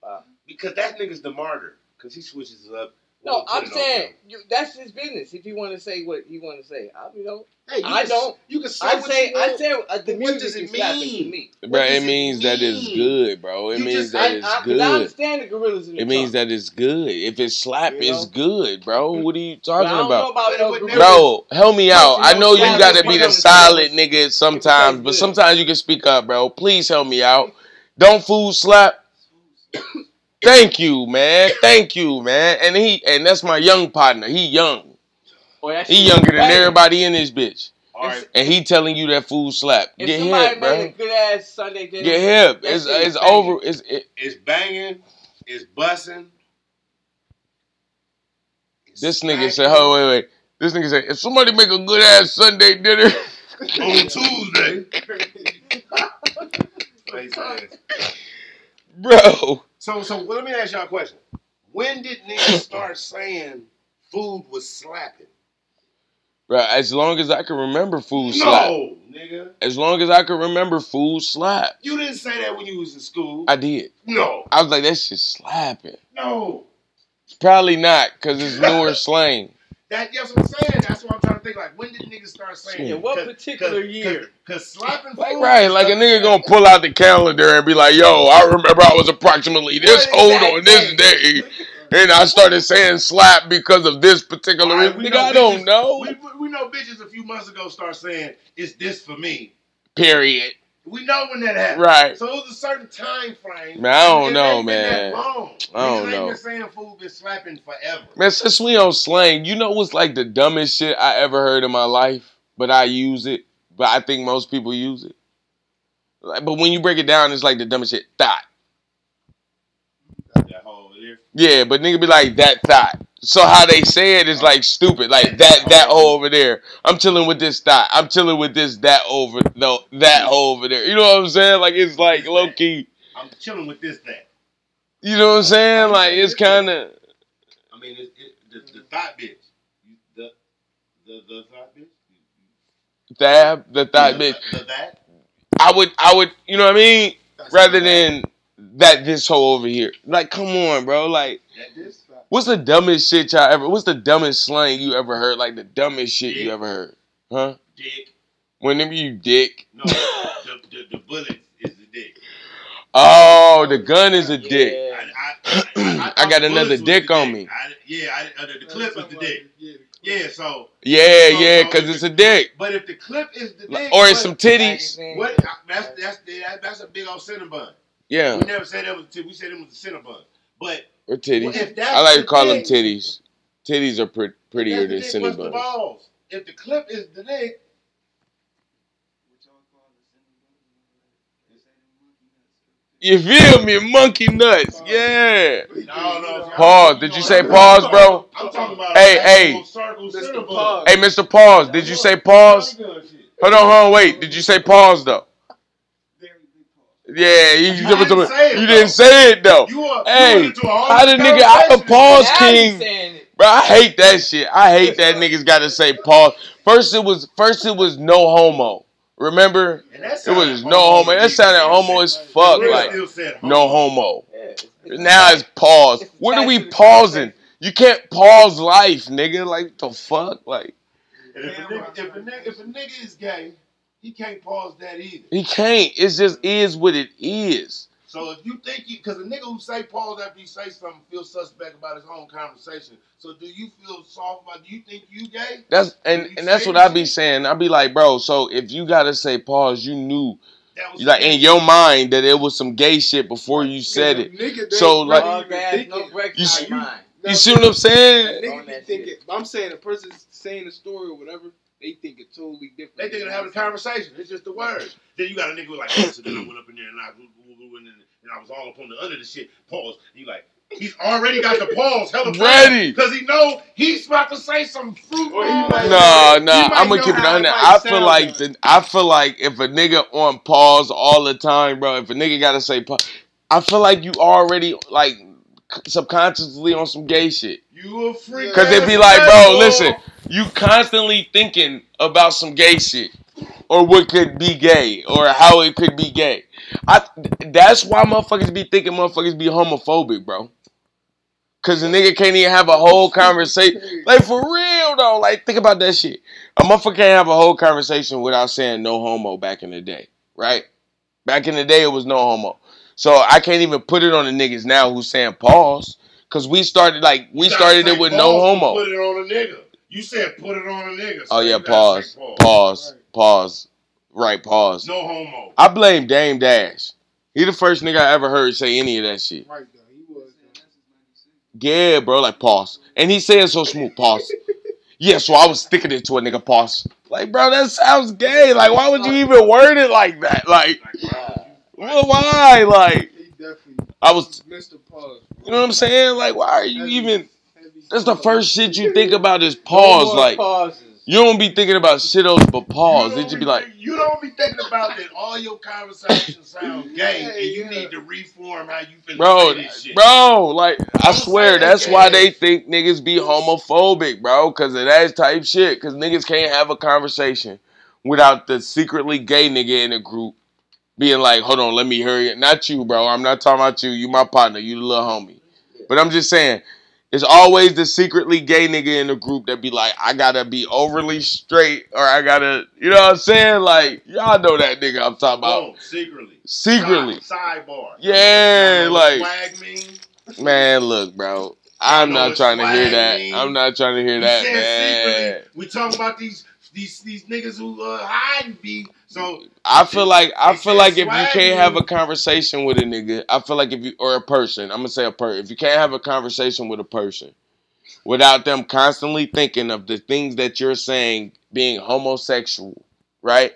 Wow. Because that nigga's the martyr. Because he switches it up. No, I'm saying you, that's his business. If you want to say what you want to say, I you know. Hey, you I can, don't. You can say I what say. You I say uh, the music does it is mean? Slapping to me. Bro, it means it mean? that it's good, bro. It you means just, that I, it's I, good. I understand the gorillas. In the it means that it's good. If it's slap, you know? It's good, bro. What are you talking I don't about? Know about no bro, help me out. I know you got to be the solid nigga sometimes, but sometimes you can speak up, bro. Please help me out. Don't food slap. Thank you, man. Thank you, man. And he and that's my young partner. He young. Boy, he younger than everybody in this bitch. All right. And he telling you that food slap. If Get hip, bro. A good ass Sunday dinner, Get hip. It's it's banging. over. It's it, it's banging. It's bussing. This nigga said, "Oh wait, wait." This nigga said, "If somebody make a good ass Sunday dinner on Tuesday, bro." So, so well, let me ask y'all a question. When did niggas start saying food was slapping? Bro, as long as I can remember food slap. No, nigga. As long as I can remember food slap. You didn't say that when you was in school. I did. No. I was like, that shit slapping. No. It's probably not, because it's newer slang. That, that's what I'm saying. That's what I'm trying to think. Like, when did niggas start saying? In what particular cause, year? Because slapping food. Like, right, like a nigga going to pull out the calendar and be like, yo, I remember I was approximately this old on this day. And I started saying slap because of this particular right, reason. Nigga, I bitches, don't know. We, we know bitches a few months ago start saying, it's this for me. Period. We know when that happened. Right. So it was a certain time frame. Man, I don't know, man. That long. I don't know. Ain't been saying food been slapping forever. Man, since we on slang, you know what's like the dumbest shit I ever heard in my life? But I use it. But I think most people use it. Like, but when you break it down, it's like the dumbest shit. Thought. Yeah, but nigga be like, that thought. So how they say it is like stupid. Like, that that hole over there. I'm chilling with this thought. I'm chilling with this that over, no, that hole over there. You know what I'm saying? Like, it's like low-key. I'm chilling with this that. You know what I'm saying? Like, it's kind of. I mean, it, it, the, the thought bitch. The, the, the thought bitch? Thab, the thought bitch. The, the, that? I would, I would, you know what I mean? That's rather than. That this hole over here. Like, come on, bro. Like, what's the dumbest shit y'all ever... What's the dumbest slang you ever heard? Like, the dumbest shit dick. You ever heard? Huh? Dick. Whenever you dick. No, the, the, the bullet is the dick. Oh, the gun is a dick. Yeah. I, I, I, I, I got another dick on dick. me. I, yeah, I, uh, the, the clip is the dick. Yeah, so... Yeah, so, yeah, because so it's the, a dick. But if the clip is the dick... Or it's some titties. What? That's, that's, that's, that's a big old Cinnabon. Yeah. We never said that was a titty. We said it was a Cinnabon. But or titties. If I like to call the them titties. Titties are pre prettier than Cinnabons. Balls. If the clip is the dick, you feel me? Monkey nuts. Yeah. No, no, pause. Did you say pause, bro? I'm talking about. Hey, hey. Hey, Mister Pause. Did you say pause? Hold on, hold on, wait. Did you say pause though? Yeah, you, you, didn't, some, say it, you didn't say it though. You are, hey, you how the nigga? I can pause, King. Bro, I hate that shit. I hate that niggas got to say pause. First it was, first it was no homo. Remember? It was no homo. That sounded homo as fuck. Like no homo. Now it's pause. What are we pausing? You can't pause life, nigga. Like the fuck, like. If a nigga, if a nigga, if a nigga is gay. He can't pause that either. He can't. It just is what it is. So if you think you... Because a nigga who say pause after you say something feels suspect about his own conversation. So do you feel soft about... Do you think you gay? That's And, and that's what I be saying. I be like, bro, so if you got to say pause, you knew... Like in your mind that it was some gay shit before you said it. Nigga, so like... Ass, no breaks you, you, mind. you see what I'm saying? Nigga, thinking, I'm saying a person's saying a story or whatever... They think it's totally different. They think they're having a conversation. It's just the word. Then you got a nigga who's like, oh, so then I went up in there and I, and I was all up on the other the shit. Pause. And you like, he's already got the pause. Hella ready. Because he know he's about to say some fruit. Or he might no, say, no. He might I'm going to keep it on that. I feel, like the, I feel like if a nigga on pause all the time, bro, if a nigga got to say pause, I feel like you already, like, subconsciously on some gay shit. You a freak. Because they be like, bro, listen. You constantly thinking about some gay shit or what could be gay or how it could be gay. I, that's why motherfuckers be thinking motherfuckers be homophobic, bro. Because a nigga can't even have a whole conversation. Like, for real, though. Like, think about that shit. A motherfucker can't have a whole conversation without saying no homo back in the day, right? Back in the day, it was no homo. So I can't even put it on the niggas now who's saying pause. Because we started, like, we started it with no homo. Put it on a nigga. You said put it on a nigga. So oh, yeah, pause, pause, pause, right. pause, right, pause. No homo. I blame Dame Dash. He the first nigga I ever heard say any of that shit. Right, though. He was. Yeah, bro, like, pause. And he said so smooth, pause. Yeah, so I was sticking it to a nigga, pause. Like, bro, that sounds gay. Like, why would you even word it like that? Like, well, why? Like, I was, Mister Pause. You know what I'm saying? Like, why are you even... That's the first shit you think about is pause. No like pauses. You don't be thinking about shit else but pause. You it just be like you don't be thinking about that. All your conversations sound gay, yeah, and you yeah. need to reform how you feel. Bro, this shit. bro, like I swear that's that why they think niggas be homophobic, bro, because of that type shit. Because niggas can't have a conversation without the secretly gay nigga in the group being like, "Hold on, let me hear it." Not you, bro. I'm not talking about you. You my partner. You the little homie. But I'm just saying, it's always the secretly gay nigga in the group that be like, I gotta be overly straight, or I gotta, you know what I'm saying? Like, y'all know that nigga I'm talking about. Oh, secretly. Secretly. Side, sidebar. Yeah, like. Swag mean? Man, look, bro. I'm not trying to hear that. Mean? I'm not trying to hear you that, man. Secretly. We talking about these these these niggas who uh, hide and be. So I feel like I feel like if you can't have a conversation with a nigga, I feel like if you or a person, I'm gonna say a person, if you can't have a conversation with a person without them constantly thinking of the things that you're saying being homosexual, right?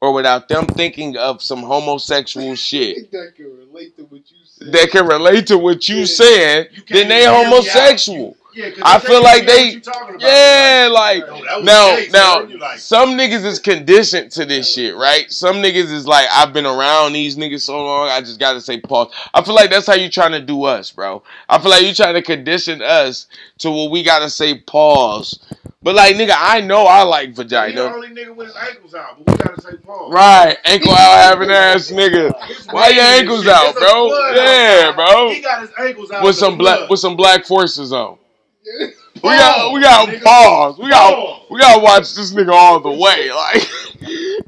Or without them thinking of some homosexual shit that can relate to what you said, that can relate to what you yeah. said, you then they homosexual. Yeah, I feel like they, yeah, like, like now, crazy, now, like, some niggas is conditioned to this shit, right? Some niggas is like, I've been around these niggas so long, I just gotta say pause. I feel like that's how you trying to do us, bro. I feel like you trying to condition us to what we gotta say pause. But like, nigga, I know I like vagina. He the only nigga with his ankles out, but we gotta say pause. Right, ankle out having ass nigga. Why your ankles out, bro? Yeah, out. bro. He got his ankles out with some black blood. with some black forces on. We got, we got pause. We got, we got to watch this nigga all the way. Like,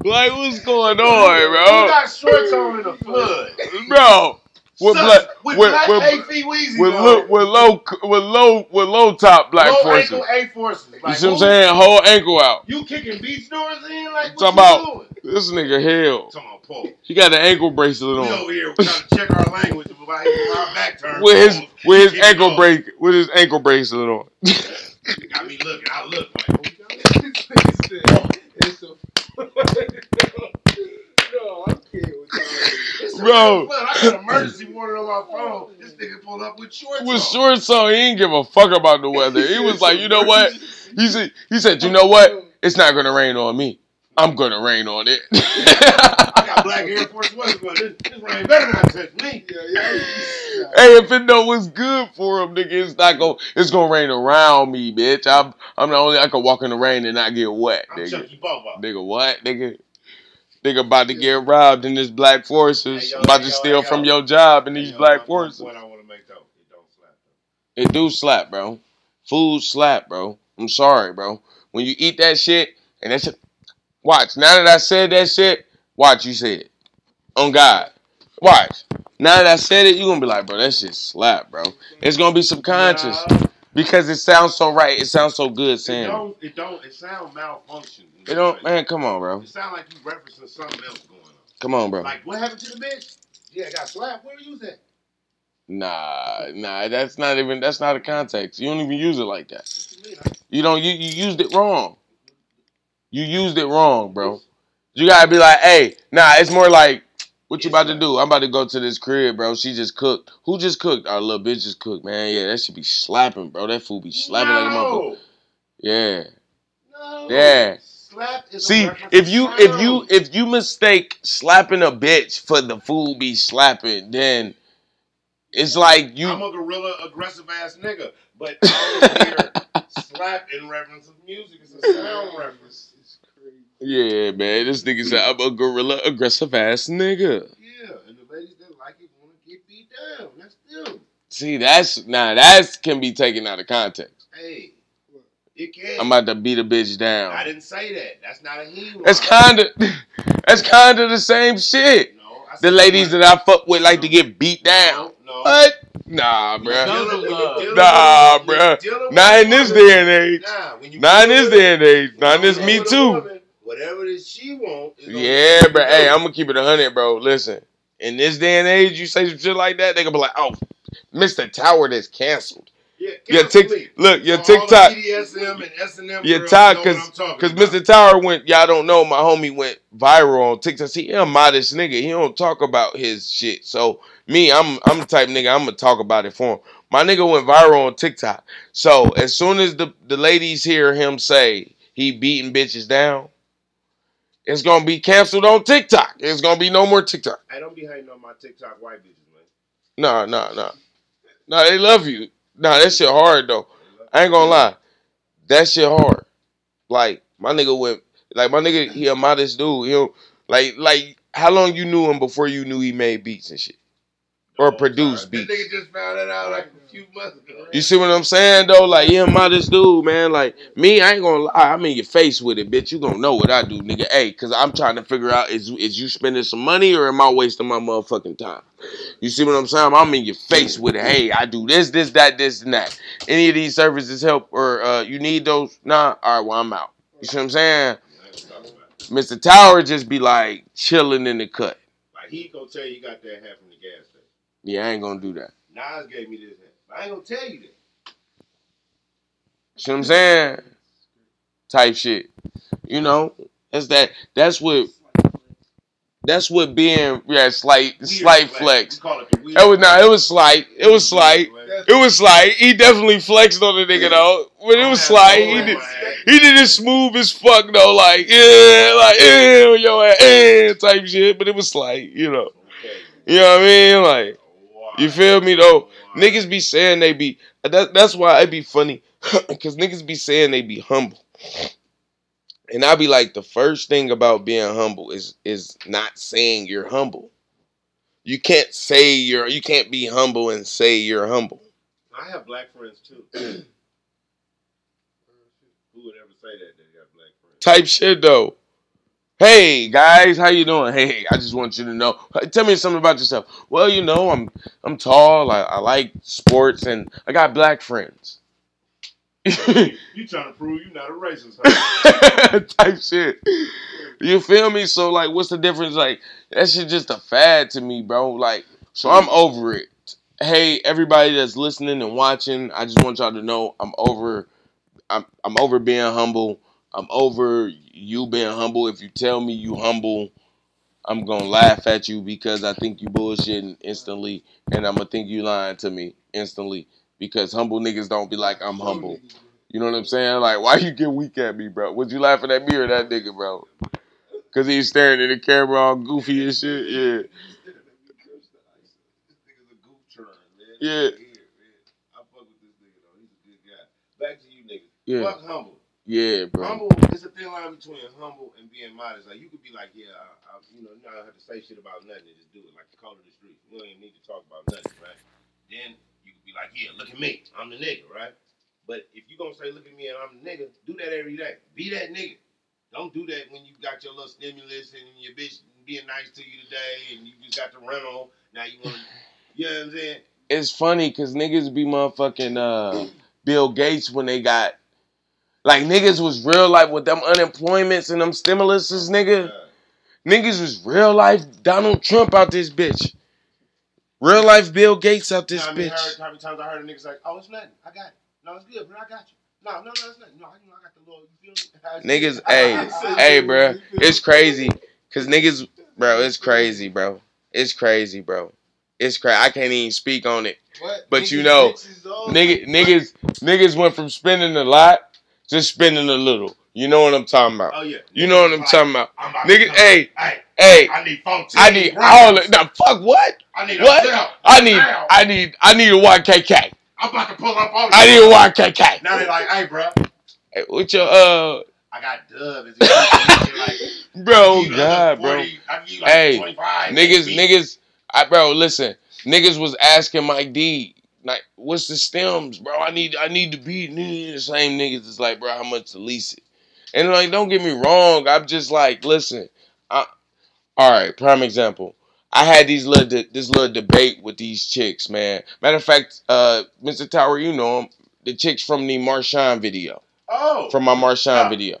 like what's going on, bro? We got shorts on in the flood, bro. With black, with black A P Weezy, with low, with low, with low, with low top black forces. Low ankle A forces. You see what I'm saying? Whole ankle out. You kicking beach doors in like what you doing? This nigga hell. She got an ankle bracelet on. We over here trying to check our language about our back turn. With his with his ankle break with his ankle bracelet on. Got me looking. I look like it's a no, I'm kidding with y'all. Bro, I got an emergency warning on my phone. This nigga pulled up with shorts on. With shorts on, he didn't give a fuck about the weather. He was like, you know what? He said, he said, you know what? It's not gonna rain on me. I'm gonna rain on it. I got black Air Force Ones, but this, this rain better not touch me. Yeah, yeah, yeah. Hey, if it know what's good for him, nigga, it's not gonna it's gonna rain around me, bitch. I'm I'm the only I can walk in the rain and not get wet, nigga. I'm Chucky Bobo. Nigga, what, nigga? Nigga about to get robbed in this black forces. Hey, yo, about hey, to yo, steal hey, from yo. your job in hey, these yo, black I'm forces. What I wanna make though, it don't slap. Though. It do slap, bro. Food slap, bro. I'm sorry, bro. When you eat that shit and that shit. Watch, now that I said that shit, watch, you said it. On God. Watch. Now that I said it, you're going to be like, bro, that shit slap, bro. It's going to be subconscious. Nah. Because it sounds so right. It sounds so good saying it. Don't, it don't, it sound malfunctioned. It don't, man, come on, bro. It sound like you referencing something else going on. Come on, bro. Like, what happened to the bitch? Yeah, I got slapped. Where you was at? Nah, nah, that's not even, that's not a context. You don't even use it like that. What you mean, huh? You don't, you, you used it wrong. You used it wrong, bro. You gotta be like, hey, nah, it's more like, what you about to do? I'm about to go to this crib, bro. She just cooked. Who just cooked? Our little bitch just cooked, man. Yeah, that should be slapping, bro. That food be slapping no. like a motherfucker. Yeah. No. Yeah. Slap is See, if you if you if you mistake slapping a bitch for the food be slapping, then it's like you I'm a gorilla aggressive ass nigga, but I always hear slap in reference of music. It's a sound reference. Yeah, man, this nigga said I'm a gorilla aggressive ass nigga. Yeah, and the ladies that like it want to get beat down. That's them. See, that's now nah, that can be taken out of context. Hey, it can. I'm about to beat a bitch down. I didn't say that. That's not a hero. That's kind of that's kind of the same shit. No, I the ladies that I fuck with like no. to get beat down. No, no. What? Nah, bruh. Nah, bruh. Not in this day and age. Not in this day and age. Not in this Me Too. Whatever that she wants. Yeah, bro. Hey, I'm going to keep it a hundred, bro. Listen, in this day and age, you say some shit like that, they going to be like, oh, Mister Tower that's canceled. Yeah, your tick, Look, your TikTok. Your TikTok, because Mister Tower went, y'all don't know, my homie went viral on TikTok. See, he's a modest nigga. He don't talk about his shit. So, me, I'm I'm the type nigga, I'm going to talk about it for him. My nigga went viral on TikTok. So as soon as the, the ladies hear him say he beating bitches down, it's going to be canceled on TikTok. It's going to be no more TikTok. I don't be hating on my TikTok white bitches, man. No, no, no. No, they love you. No, that shit hard, though. I ain't going to lie. That shit hard. Like, my nigga went, like, my nigga, he a modest dude. He'll, like, like, how long you knew him before you knew he made beats and shit? Or produced beats. This nigga just found that out like a few months ago. You see what I'm saying, though? Like, yeah, my this dude, man. Like, me, I ain't gonna lie. I'm in your face with it, bitch. You gonna know what I do, nigga. Hey, because I'm trying to figure out, is, is you spending some money or am I wasting my motherfucking time? You see what I'm saying? I'm in your face with it. Hey, I do this, this, that, this, and that. Any of these services help or uh, you need those? Nah? All right, well, I'm out. You see what I'm saying? Mister Tower just be, like, chilling in the cut. Like, he gonna tell you you got that hat from the gas station. Yeah, I ain't gonna do that. Nas gave me this hat. I ain't gonna tell you that. See what I'm saying? Type shit. You know? That's that that's what that's what being yeah, slight slight flex. It was not it was slight. It was slight. It was slight. He definitely flexed on the nigga though. But it was slight. He did he did it smooth as fuck though, like yeah, like yeah, yo yeah, type shit, but it was slight, you know. You know what I mean? Like you feel me though? Niggas be saying they be that, that's why it be funny. Cause niggas be saying they be humble. And I be like, the first thing about being humble is is not saying you're humble. You can't say you're you can't be humble and say you're humble. I have black friends too. Who would ever say that they got black friends? Type shit though. Hey guys, how you doing? Hey, I just want you to know. Tell me something about yourself. Well, you know, I'm I'm tall. I, I like sports, and I got black friends. You trying to prove you're not a racist? Huh? Type shit. You feel me? So like, what's the difference? Like that shit just a fad to me, bro. Like, so I'm over it. Hey, everybody that's listening and watching, I just want y'all to know I'm over. I'm I'm over being humble. I'm over you being humble. If you tell me you humble, I'm going to laugh at you because I think you bullshitting instantly, and I'm going to think you lying to me instantly because humble niggas don't be like, I'm humble. You know what I'm saying? Like, why you get weak at me, bro? Was you laughing at me or that nigga, bro? Because he's staring at the camera all goofy and shit? Yeah. Yeah. I fuck with this nigga, though. He's a good guy. Back to you, nigga. Yeah. Fuck humble. Yeah, bro. Humble, it's a thin line between humble and being modest. Like, you could be like, yeah, I, I, you know, you don't have to say shit about nothing and just do it. Like, the call of the street. We don't even need to talk about nothing, right? Then you could be like, yeah, look at me. I'm the nigga, right? But if you're going to say, look at me and I'm the nigga, do that every day. Be that nigga. Don't do that when you got your little stimulus and your bitch being nice to you today and you just got the rental. Now you want to, you know what I'm saying? It's funny because niggas be motherfucking uh, Bill Gates when they got. Like, niggas was real life with them unemployments and them stimuluses, nigga. Yeah. Niggas was real life Donald Trump out this bitch. Real life Bill Gates out this you know, I mean, bitch. Heard, how many times I heard a nigga's like, oh, it's nothing. I got it. No, it's good, bro. I got you. No, no, no, it's nothing. No, I, you know, I got the little, you feel me? Niggas, hey, hey, bro. It's crazy. Because niggas, bro, it's crazy, bro. It's crazy, bro. It's crazy. I can't even speak on it. What? But niggas, you know, nigga, niggas, niggas went from spending a lot. Just spending a little. You know what I'm talking about. Oh, yeah. You know what I'm like, talking about. I'm about nigga, hey, hey, hey. I need phone I need all of, now, fuck what? I need what? A I need, now. I need, I need a Y K K. I'm about to pull up on you. I need a Y K K. Now they like, hey, bro. Hey, what your, uh. I got Dub. Like, bro, God, bro. I need like hey, twenty-five, niggas, niggas, I, bro, listen. Niggas was asking Mike D. Like, what's the stems, bro? I need I need to be the same niggas. It's like, bro, how much to lease it? And, like, don't get me wrong. I'm just like, listen. I, all right, prime example. I had these little de, this little debate with these chicks, man. Matter of fact, uh, Mister Tower, you know him. The chicks from the Marshawn video. Oh. From my Marshawn nah. video.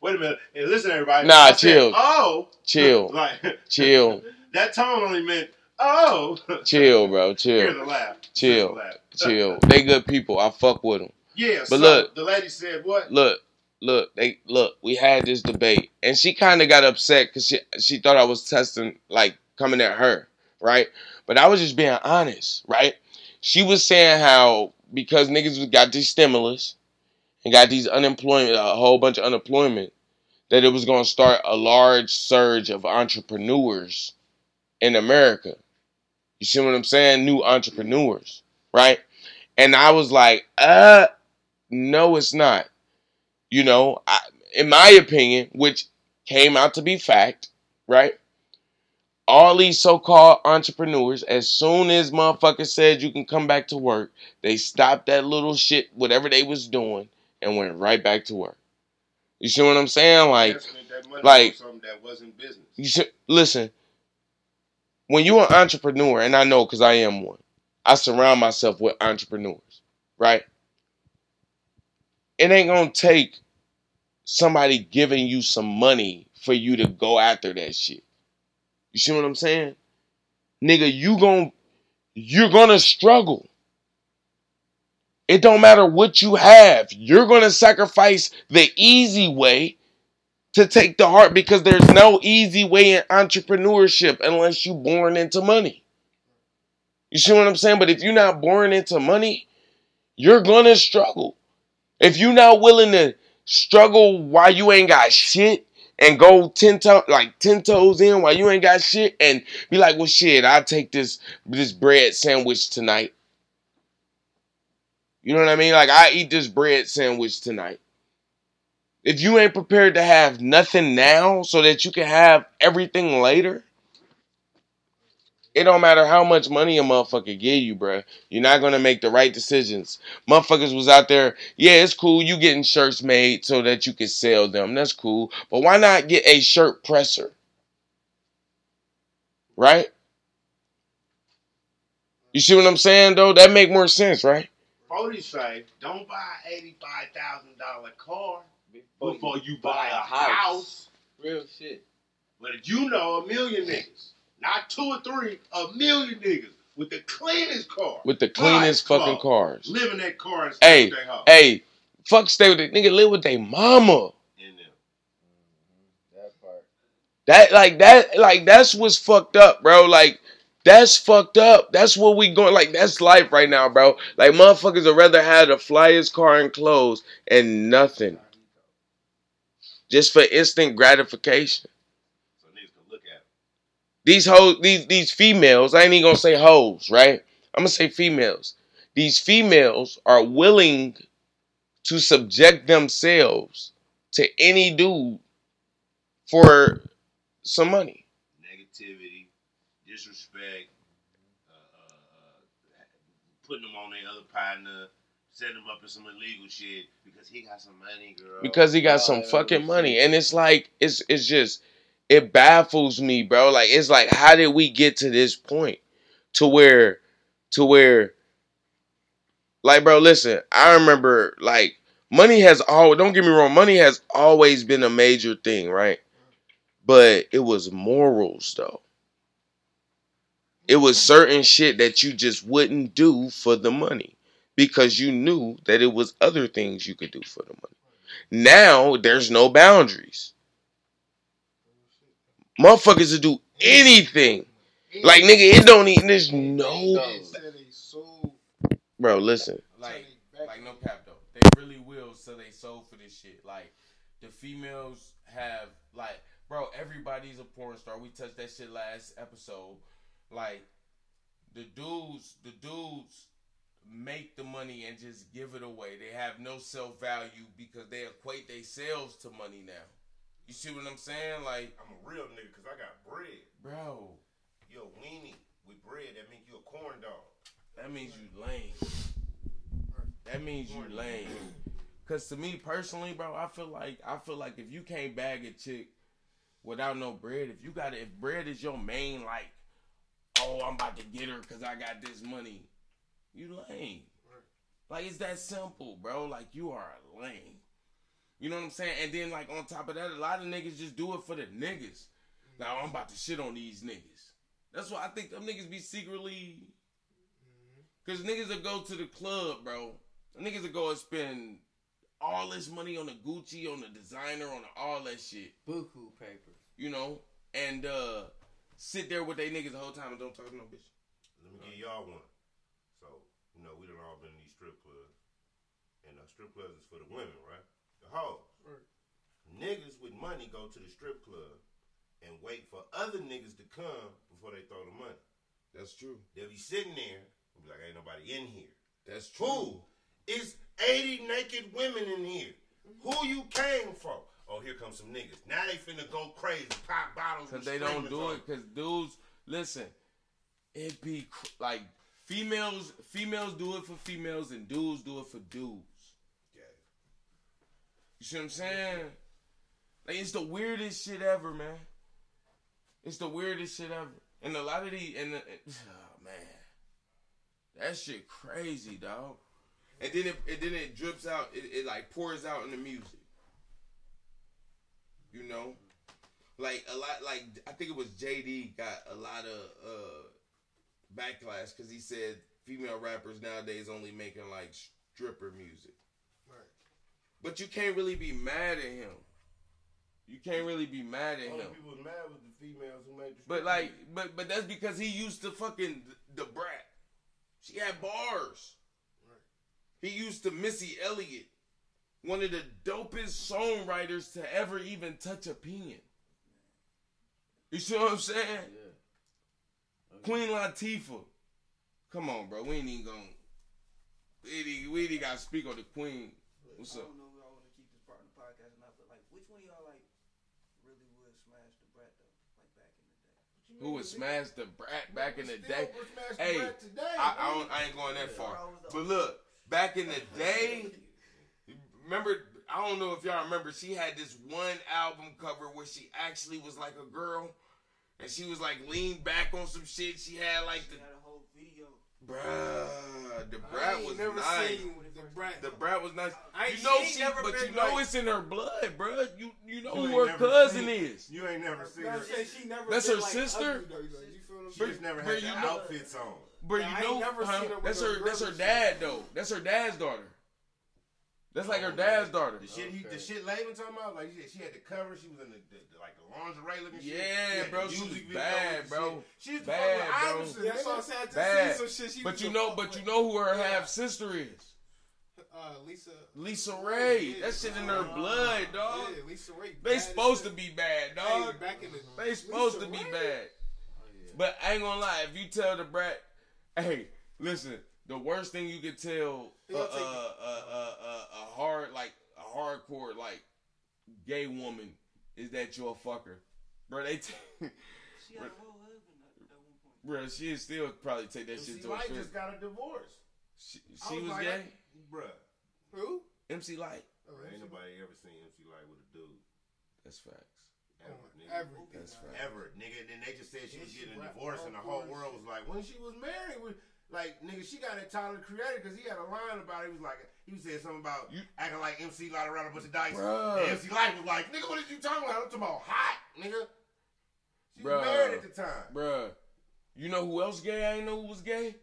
Wait a minute. Hey, listen, everybody. Nah, I chill. Said, oh. Chill. Like, chill. That tone only meant... Oh, chill, bro, chill, the laugh. chill, the laugh. chill. They good people. I fuck with them. Yeah, but so look, the lady said what? Look, look, they look. We had this debate, and she kind of got upset because she she thought I was testing, like coming at her, right? But I was just being honest, right? she was saying how because niggas got these stimulus and got these unemployment, a whole bunch of unemployment, that it was going to start a large surge of entrepreneurs in America. You see what I'm saying? New entrepreneurs, right? And I was like, uh, no, it's not. You know, I, in my opinion, which came out to be fact, right? All these so-called entrepreneurs, as soon as motherfuckers said you can come back to work, they stopped that little shit, whatever they was doing, and went right back to work. You see what I'm saying? Like, that like something that wasn't business. You see, listen, when you're an entrepreneur, and I know because I am one, I surround myself with entrepreneurs, right? It ain't gonna take somebody giving you some money for you to go after that shit. You see what I'm saying? Nigga, you gon' you're gonna struggle. It don't matter what you have. You're gonna sacrifice the easy way to take the heart, because there's no easy way in entrepreneurship unless you're born into money. You see what I'm saying? But if you're not born into money, you're gonna struggle. If you're not willing to struggle while you ain't got shit, and go ten to like ten toes in while you ain't got shit, and be like, well, shit, I'll take this this bread sandwich tonight. You know what I mean? Like, I eat this bread sandwich tonight. If you ain't prepared to have nothing now so that you can have everything later, it don't matter how much money a motherfucker give you, bruh. You're not going to make the right decisions. Motherfuckers was out there, yeah, it's cool. You getting shirts made so that you can sell them. That's cool. But why not get a shirt presser? Right? You see what I'm saying, though? That make more sense, right? Brody say, don't buy an eighty-five thousand dollar car before, before you buy a house. house. Real shit. But if you know a million niggas. Not two or three, a million niggas with the cleanest car. With the cleanest cars, fucking cars. Live in that car and stay hey, with their house. Hey, fuck stay with the nigga, live with their mama. In them. That part. That, like, that, like, that's what's fucked up, bro. Like, that's fucked up. That's what we going, like, that's life right now, bro. Like, motherfuckers would rather have the flyest car and clothes and nothing. Just for instant gratification. These hoes, these these females, I ain't even gonna say hoes, right? I'm gonna say females. These females are willing to subject themselves to any dude for some money. Negativity, disrespect, uh, uh, putting them on their other partner, setting them up in some illegal shit because he got some money, girl. Because he got oh, some fucking money, and it's like it's it's just. It baffles me, bro. Like, it's like, how did we get to this point? To where, to where, like, bro, listen, I remember, like, money has always, don't get me wrong, money has always been a major thing, right? But it was morals, though. It was certain shit that you just wouldn't do for the money because you knew that it was other things you could do for the money. Now, there's no boundaries. Motherfuckers to do anything. Like, nigga, it don't even, there's no. Bro, listen. Like, like no cap, though. They really will sell they soul for this shit. Like, the females have, like, bro, everybody's a porn star. We touched that shit last episode. Like, the dudes, the dudes make the money and just give it away. They have no self-value because they equate themselves to money now. You see what I'm saying? Like, I'm a real nigga because I got bread. Bro. You're a weenie with bread. That means you a corn dog. That means you lame. That means you lame. Because to me personally, bro, I feel like I feel like if you can't bag a chick without no bread, if you got if bread is your main, like, oh, I'm about to get her because I got this money, you lame. Like, it's that simple, bro. Like, you are lame. You know what I'm saying? And then, like, on top of that, a lot of niggas just do it for the niggas. Now, like, I'm about to shit on these niggas. That's why I think them niggas be secretly... Because niggas will go to the club, bro. Niggas will go and spend all this money on the Gucci, on the designer, on the, all that shit. Buku paper. You know? And uh, sit there with they niggas the whole time and don't talk to no bitch. Let me give y'all one. So, you know, we done all been in these strip clubs. And the strip clubs is for the women, right? The hoes. Right. Niggas with money go to the strip club and wait for other niggas to come before they throw the money. That's true. They'll be sitting there and be like, ain't nobody in here. That's true. Who? It's eighty naked women in here. Who you came from? Oh, here comes some niggas. Now they finna go crazy, pop bottles. Because they don't do it. Because dudes, listen, it be cr- like females, females do it for females and dudes do it for dudes. Yeah. You see what I'm saying? Like, it's the weirdest shit ever, man. It's the weirdest shit ever. And a lot of these, and the, oh, man. That shit crazy, dog. And then it, and then it drips out. It, it like pours out in the music. You know, like a lot. Like I think it was J D got a lot of uh, backlash because he said female rappers nowadays only making like stripper music. Right. But you can't really be mad at him. You can't really be mad at only him. People mad with the females who made the stripper. But like, but but that's because he used to fucking the, the brat. She had bars. He used to Missy Elliott, one of the dopest songwriters to ever even touch a pen. You see what I'm saying? Yeah. Okay. Queen Latifah. Come on, bro. We ain't even going to... We ain't even got to speak on the Queen. What's up? I don't know if I want to keep this part in the podcast or not, but like, which one of y'all like really would smash the brat, though? Like, back in the day. Who would smash the brat back in the day? Hey, I, I, don't, I ain't going that far. But look. Back in the day, remember, I don't know if y'all remember, she had this one album cover where she actually was like a girl, and she was like leaned back on some shit. She had like she the... had a whole video. Bruh, the brat was never nice. Seen the, brat. the brat was nice. I, you know she, never but you know like, it's in her blood, bruh. You you know you who her cousin seen, is. You ain't never seen her. She never that's her like sister? Ugly, you feel She's never had the outfits on. But you know, never huh? seen her that's her. That's her dad, though. That's her dad's daughter. That's like oh, her dad's man. daughter. The shit, okay. he, the shit, Laban talking about. Like she, she had the cover. She was in the, the, the like the lingerie looking shit. Yeah, she bro, she was bad, bro. She was bad, bro. That's yeah, so sad to bad. see some shit. She but you know, but you know who her yeah. half sister is. Uh, Lisa. Lisa Ray. Yeah, that shit in her uh, blood, dog. Yeah, Lisa Ray. They supposed to be bad, dog. Hey, back in the, they supposed Lisa to be Ray? bad. But I ain't gonna lie, if you tell the brat, hey, listen, the worst thing you could tell a a, a, a, a hard like a hardcore like gay woman is that you're a fucker, bro. They t- she had a whole husband at one point, bro. She would still probably take that M C shit to Lyte a just got a divorce. She, she was, was like, gay, bro. Who? M C Lyte. Oh, ain't nobody ever seen M C Lyte with a dude. That's facts. Ever, nigga. Ever, That's right. ever, nigga. And then they just said she was getting a divorce, and the whole world was like, when she was married, with, like, nigga, she got at Tyler the Creator because he had a line about it. He was like, he said something about you, acting like M C Lyte around a bunch of dice. And M C Lyte was like, nigga, what are you talking about? I'm talking about hot, nigga. She bruh, was married at the time. Bruh. You know who else gay? I didn't know who was gay.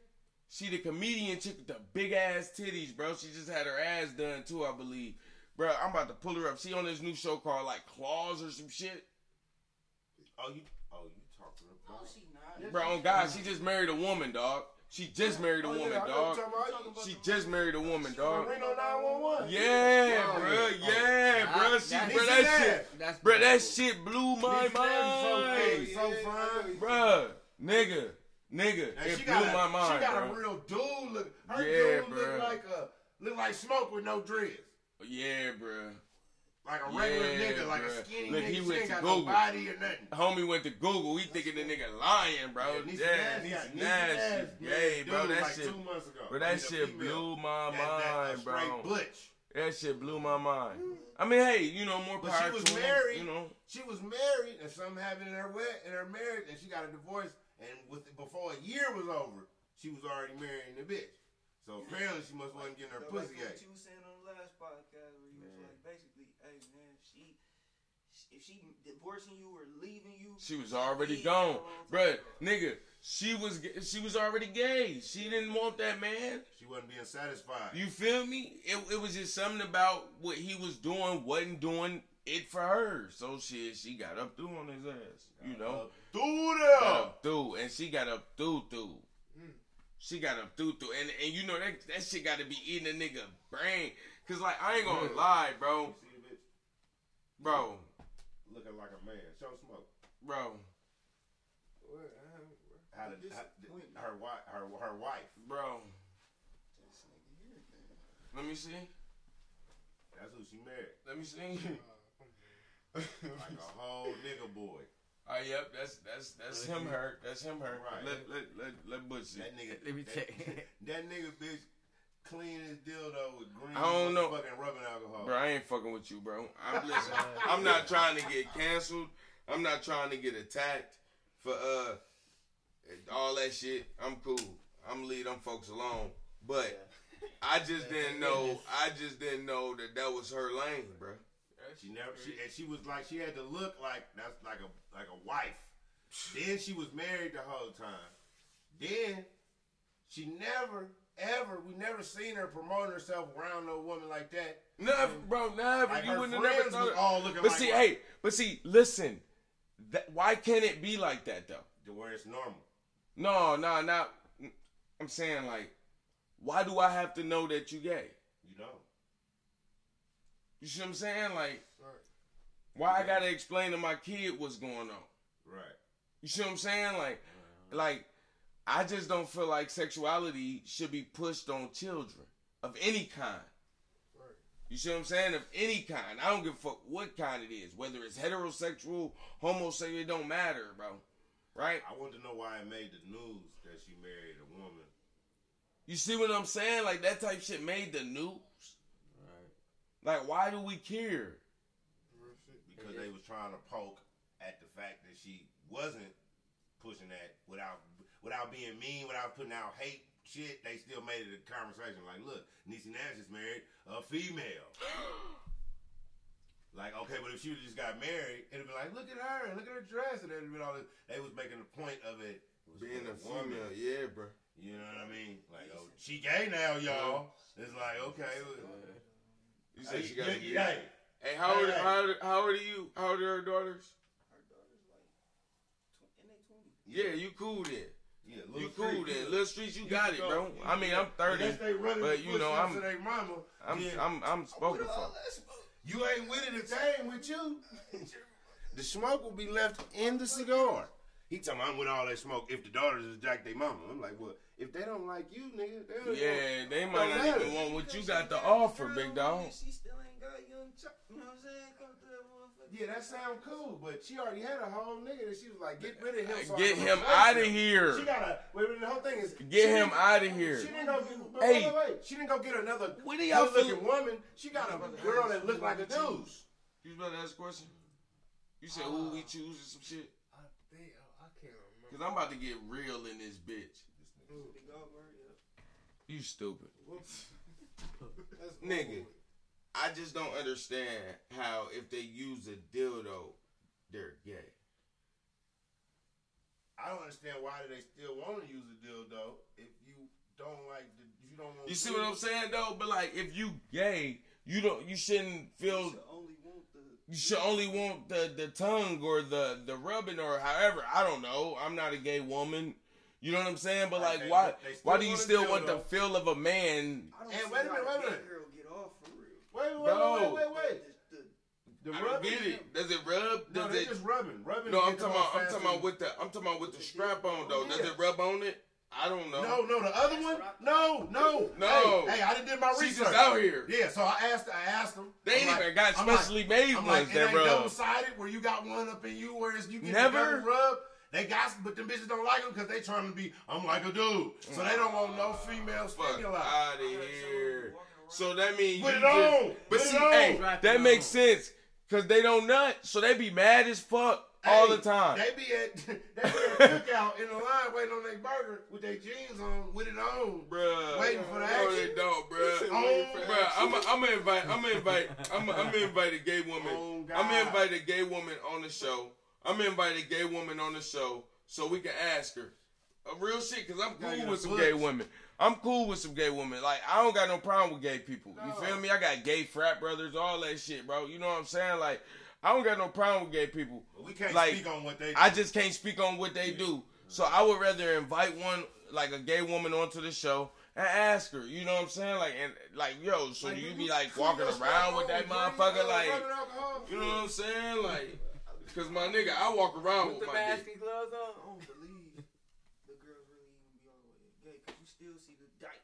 She the comedian chick with the big ass titties, bro. She just had her ass done too, I believe. Bro, I'm about to pull her up. She on this new show called like Claws or some shit. Oh, you, oh, you talk to her? Bro. No, she not. Bro, on God, she just married a woman, dog. She just married a woman, dog. She just married a woman, dog. Yeah, bro, yeah, bro. She, bro, that shit, bro, that shit blew my mind. So fine, bro, nigga, nigga, it blew my mind. She got a real dude look. Her dude look like a look like Smoke with no dreads. Yeah, bro. Like a regular yeah, nigga, like bruh. a skinny Look, nigga. He went she to Google. No body or nothing. Homie went to Google. He thinking the nigga lying, bro. Yeah, yeah, yeah nasty, nasty, gay, dude, bro. That like shit, bro. That shit blew my that, mind, that, that bro. Butch. That shit blew my mind. I mean, hey, you know, more power. She was married. You know, she was married, and something happened in her wet in her marriage, and she got a divorce. And with before a year was over, she was already marrying the bitch. So apparently, she must wasn't getting her so pussy like ate. Last podcast where you was like basically, hey man, she, she if she divorcing you or leaving you, she was already gone, bro. Nigga, she was she was already gay. She didn't want that man. She wasn't being satisfied. You feel me? It it was just something about what he was doing wasn't doing it for her. So shit, she got up through on his ass, you know, through there, got up through, and she got up through through. She got him through through. And, and you know, that that shit got to be eating a nigga brain. Because, like, I ain't going to lie, bro. You see the bitch? Bro. Looking like a man. Show smoke. Bro. What? How did how, her, her, her wife. Bro. This nigga here, man. Let me see. That's who she married. Let me see. Like a whole nigga boy. Oh, yep, that's that's that's him hurt. That's him hurt. Right. Let let let let Butch see. That nigga, let me check. That nigga bitch clean his dildo with green. I don't know. Fucking rubbing alcohol. Bro, I ain't fucking with you, bro. I'm listen, I'm not trying to get canceled. I'm not trying to get attacked for uh all that shit. I'm cool. I'm leave them folks alone. But I just didn't know. I just didn't know that that was her lane, bro. She never, she, and she was like, she had to look like that's like a like a wife. Then she was married the whole time. Then she never, ever, we never seen her promoting herself around no woman like that. Never, and, bro, never. Like you wouldn't have never thought. All looking but like see, hey, but see, listen, that, why can't it be like that though? To where it's normal. No, no, not. I'm saying like, why do I have to know that you gay? You don't. You see what I'm saying? Like, why right. I gotta explain to my kid what's going on? Right. You see what I'm saying? Like, right. like, I just don't feel like sexuality should be pushed on children of any kind. Right. You see what I'm saying? Of any kind. I don't give a fuck what kind it is. Whether it's heterosexual, homosexual, it don't matter, bro. Right? I want to know why it made the news that she married a woman. You see what I'm saying? Like, that type of shit made the news. Like, why do we care? Because yeah. they was trying to poke at the fact that she wasn't pushing that without without being mean, without putting out hate shit. They still made it a conversation. Like, look, Niecy Nash is married a female. Like, okay, but if she just got married, it'd be like, look at her, look at her dress, and it'd be all this. They was making the point of it, it being a female. Yeah, bro. You know what I mean? Like, oh, she gay now, y'all. It's like, okay. You said she got you, hey, hey, how old, hey, how old, how old are you? How old are her daughters? Her daughters like in their twenties. Yeah, you cool then. Yeah, little you cool street, then. Little streets, you, you got it, go, bro. I mean, I'm thirty, unless they running but you know, I'm, their mama, I'm, yeah. I'm, I'm, I'm spoken for. You ain't with it if they ain't with you. The smoke will be left in the cigar. He talking, I'm with all that smoke. If the daughters is jack they mama, I'm like, what? If they don't like you, nigga, they don't yeah, want, they might not even want what you got to offer, big dog. She still ain't got young child. You know what I'm saying? Come to that motherfucker. Yeah, that sound cool, but she already had a whole nigga that she was like, get rid of him. So get him out of here. She got a. Wait, the whole thing is get him out of here. She didn't go. Get, hey, wait, wait, wait. She didn't go get another good-looking woman. She got a girl that looked like a dude. You was about to ask a question. You said, "Who we choose and some shit." I think I can't remember. Because I'm about to get real in this bitch. You stupid. Nigga, I just don't understand how if they use a dildo, they're gay. I don't understand why do they still want to use a dildo if you don't like the, if you don't want. You see what I'm saying though? But like if you gay, you don't you shouldn't feel you should only want the you should only want the, the tongue or the, the rubbing or however. I don't know. I'm not a gay woman. You know what I'm saying? But, like, why why do you still want the feel of a man? And wait a minute, wait a minute. Wait, wait, wait, wait, wait. The rubbing. I get it. Does it rub? No, they're just rubbing. Rubbing. No, I'm talking about I'm talking about with the I'm talking about with the strap on though. Does it rub on it? I don't know. No, no, the other one? No, no, no. Hey, hey, I didn't do my research. She's just out here. Yeah, so I asked, I asked them. They ain't even got specially made ones that rub. It ain't double sided where you got one up in you, whereas you get double rub. They got, but them bitches don't like them because they trying to be, I'm like a dude. So they don't want no female stimuli. Out of here. So that means put you it just, on. But put see, it on. Hey, that makes sense because they don't nut. So they be mad as fuck hey, all the time. They be at, they be at cookout in the line waiting on their burger with their jeans on, with it on, bruh. Waiting for the action. No, they don't, bruh. Oh, bruh. I'm a, I'm gonna invite, I'm gonna invite, I'm gonna invite a gay woman. Oh, I'm gonna invite a gay woman on the show. I'm inviting a gay woman on the show so we can ask her. A real shit, because I'm cool with some gay women. I'm cool with some gay women. Like, I don't got no problem with gay people. No. You feel me? I got gay frat brothers, all that shit, bro. You know what I'm saying? Like, I don't got no problem with gay people. But we can't like, speak on what they do. I just can't speak on what they yeah. do. So I would rather invite one, like a gay woman, onto the show and ask her. You know what I'm saying? Like, and like, yo, so like, you be like walking around with that motherfucker, like, you know what I'm saying? Like, because my nigga, I walk around with, with the my mask and gloves on. I don't believe the girl really even be all the way gay, because you still see the dyke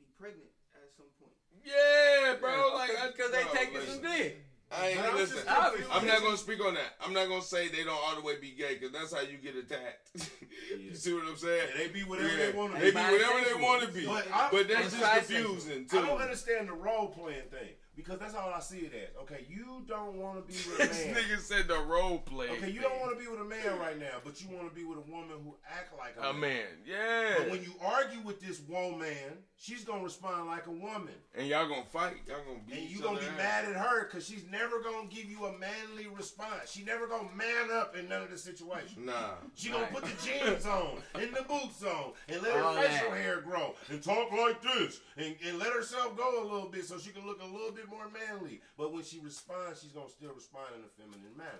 be pregnant at some point. Yeah, bro. Like, because they taking some dick. I ain't, listen, I'm not going to speak on that. I'm not going to say they don't all the way be gay, because that's how you get attacked. Yeah. You see what I'm saying? Yeah, they be whatever yeah. they want to be. They be whatever they want to be. But, I, but that's just confusing, too. I don't understand the role-playing thing, because that's all I see it as. Okay, you don't want to be with a man. This nigga said the role-playing Okay, you thing. don't want to be with a man right now, but you want to be with a woman who act like a, a man. man. Yeah. But when you argue with this woman, she's going to respond like a woman. And y'all going to fight. Y'all going to beat And you going to be ass. mad at her, because she's never going to give you a manly response. She never going to man up in none of the situation. Nah. She going right. to put the jeans on and the boots on and let her all facial that. hair grow and talk like this and, and let herself go a little bit so she can look a little bit more manly. But when she responds, she's going to still respond in a feminine manner.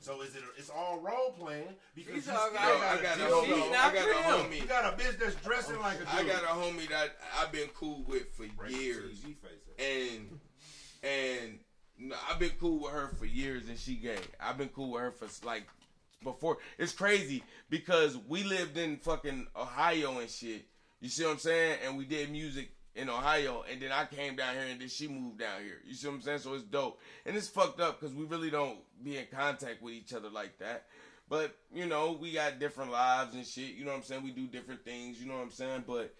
So is it? A, it's all role playing because she's, she's, I got, I got, a, she's no, not I got a homie. You got a bitch that's dressing oh, like a dude. I got a homie that I've been cool with for Break years, and and no, I've been cool with her for years, and she gay. I've been cool with her for like before. It's crazy because we lived in fucking Ohio and shit. You see what I'm saying? And we did music in Ohio, and then I came down here, and then she moved down here. You see what I'm saying? So it's dope. And it's fucked up because we really don't be in contact with each other like that. But, you know, we got different lives and shit. You know what I'm saying? We do different things. You know what I'm saying? But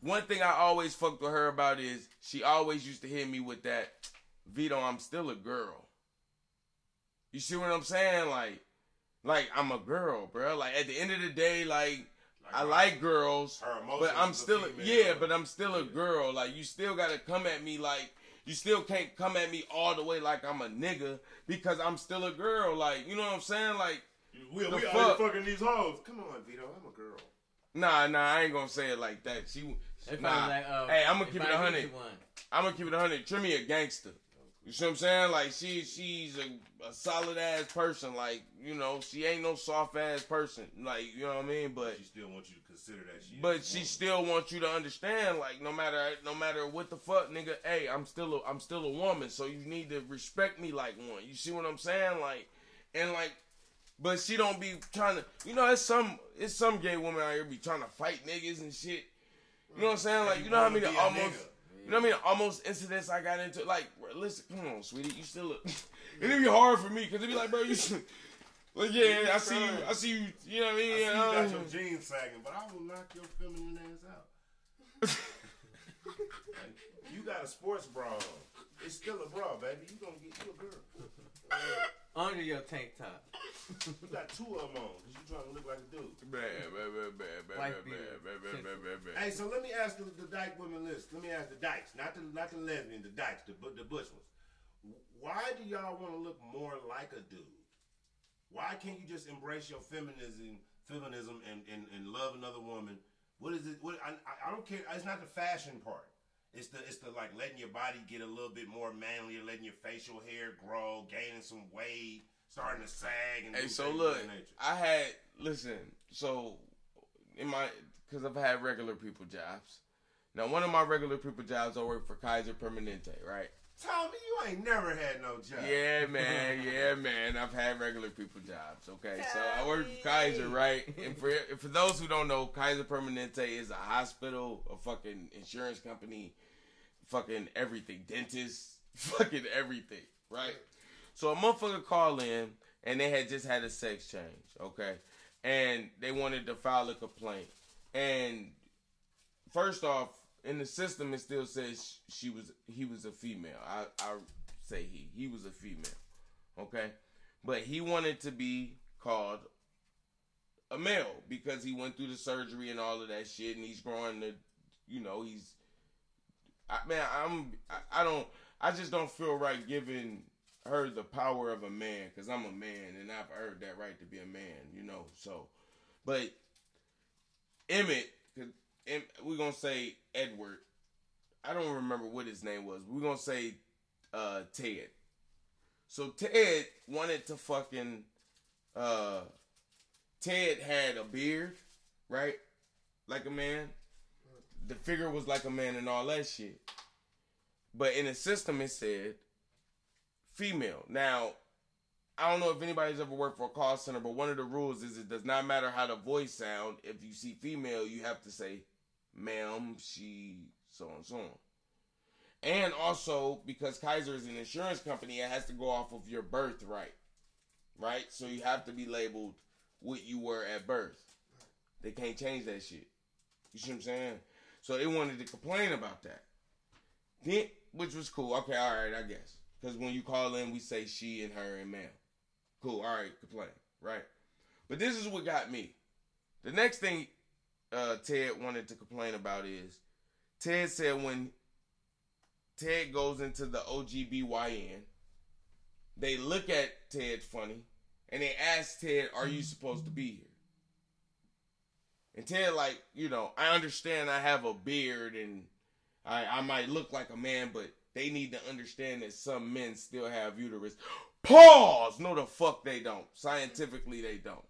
one thing I always fucked with her about is she always used to hit me with that, Vito, I'm still a girl. You see what I'm saying? Like, like I'm a girl, bro. Like, at the end of the day, like, Like I her, like girls, but I'm still a, yeah, girl. but I'm still a girl. Like, you still gotta come at me like, you still can't come at me all the way like I'm a nigga, because I'm still a girl. Like, you know what I'm saying? Like, we, we fuck. already fucking these hoes. Come on, Vito, I'm a girl. Nah, nah, I ain't gonna say it like that. She, she nah. Like, oh, hey, I'm gonna keep it a hundred. I'm gonna keep it a hundred. Trim me a gangster. You see what I'm saying? Like, she, she's a, a solid ass person. Like, you know, she ain't no soft ass person. Like, you know what I mean? But she still wants you to consider that she. But she woman. still wants you to understand. Like, no matter, no matter what the fuck, nigga. Hey, I'm still, a, I'm still a woman. So you need to respect me like one. You see what I'm saying? Like, and like, but she don't be trying to. You know, it's some, it's some gay women out here be trying to fight niggas and shit. You know what I'm saying? Like, you, you know how many almost. Nigga. You know what I mean? Almost incidents I got into. Like, listen, come on, sweetie. You still look. It'd be hard for me, because it'd be like, bro, you should. Like, yeah, I see you. I see you. You know what I mean? I see you got um, your jeans sagging, but I will knock your feminine ass out. You got a sports bra on. It's still a bra, baby. You gonna get you a girl. Uh, Under your tank top. You got two of them on, because you trying to look like a dude. Bad, bad, bad, bad, bad, bad, bad. Hey, so let me ask the, the dyke women list. Let me ask the dykes, not the not the lesbian, the dykes, the the bush ones. Why do y'all want to look more like a dude? Why can't you just embrace your feminism, feminism, and and, and love another woman? What is it? What I I don't care. It's not the fashion part. It's the, it's the like letting your body get a little bit more manly, letting your facial hair grow, gaining some weight, starting to sag. And hey, so look, I had, listen, so in my, because I've had regular people jobs. Now, one of my regular people jobs, I work for Kaiser Permanente, right? Tommy, you ain't never had no job. Yeah, man. Yeah, man. I've had regular people jobs. Okay, so I work for Kaiser, right? And for for those who don't know, Kaiser Permanente is a hospital, a fucking insurance company, fucking everything, dentists, fucking everything, right? So a motherfucker called in, and they had just had a sex change, okay? And they wanted to file a complaint. And first off, in the system, it still says she was, he was a female. I, I say he, he was a female, okay? But he wanted to be called a male because he went through the surgery and all of that shit, and he's growing the, you know, he's, I, man, I'm, I, I don't, I just don't feel right giving her the power of a man, because I'm a man, and I've earned that right to be a man, you know, so, but Emmett, because we're going to say Edward. I don't remember what his name was. We're going to say uh, Ted. So Ted wanted to fucking... Uh, Ted had a beard, right? Like a man. The figure was like a man and all that shit. But in the system, it said female. Now, I don't know if anybody's ever worked for a call center, but one of the rules is it does not matter how the voice sound. If you see female, you have to say, ma'am, she, so on, so on. And also, because Kaiser is an insurance company, it has to go off of your birthright, right? So you have to be labeled what you were at birth. They can't change that shit. You see what I'm saying? So they wanted to complain about that. Then, which was cool. Okay, all right, I guess. Because when you call in, we say she and her and ma'am. Cool, all right, complain, right? But this is what got me. The next thing uh, Ted wanted to complain about is, Ted said when Ted goes into the O G B Y N, they look at Ted funny, and they ask Ted, are you supposed to be here? And Ted, like, you know, I understand I have a beard and I, I might look like a man, but they need to understand that some men still have uterus. Pause! No, the fuck they don't. Scientifically, they don't.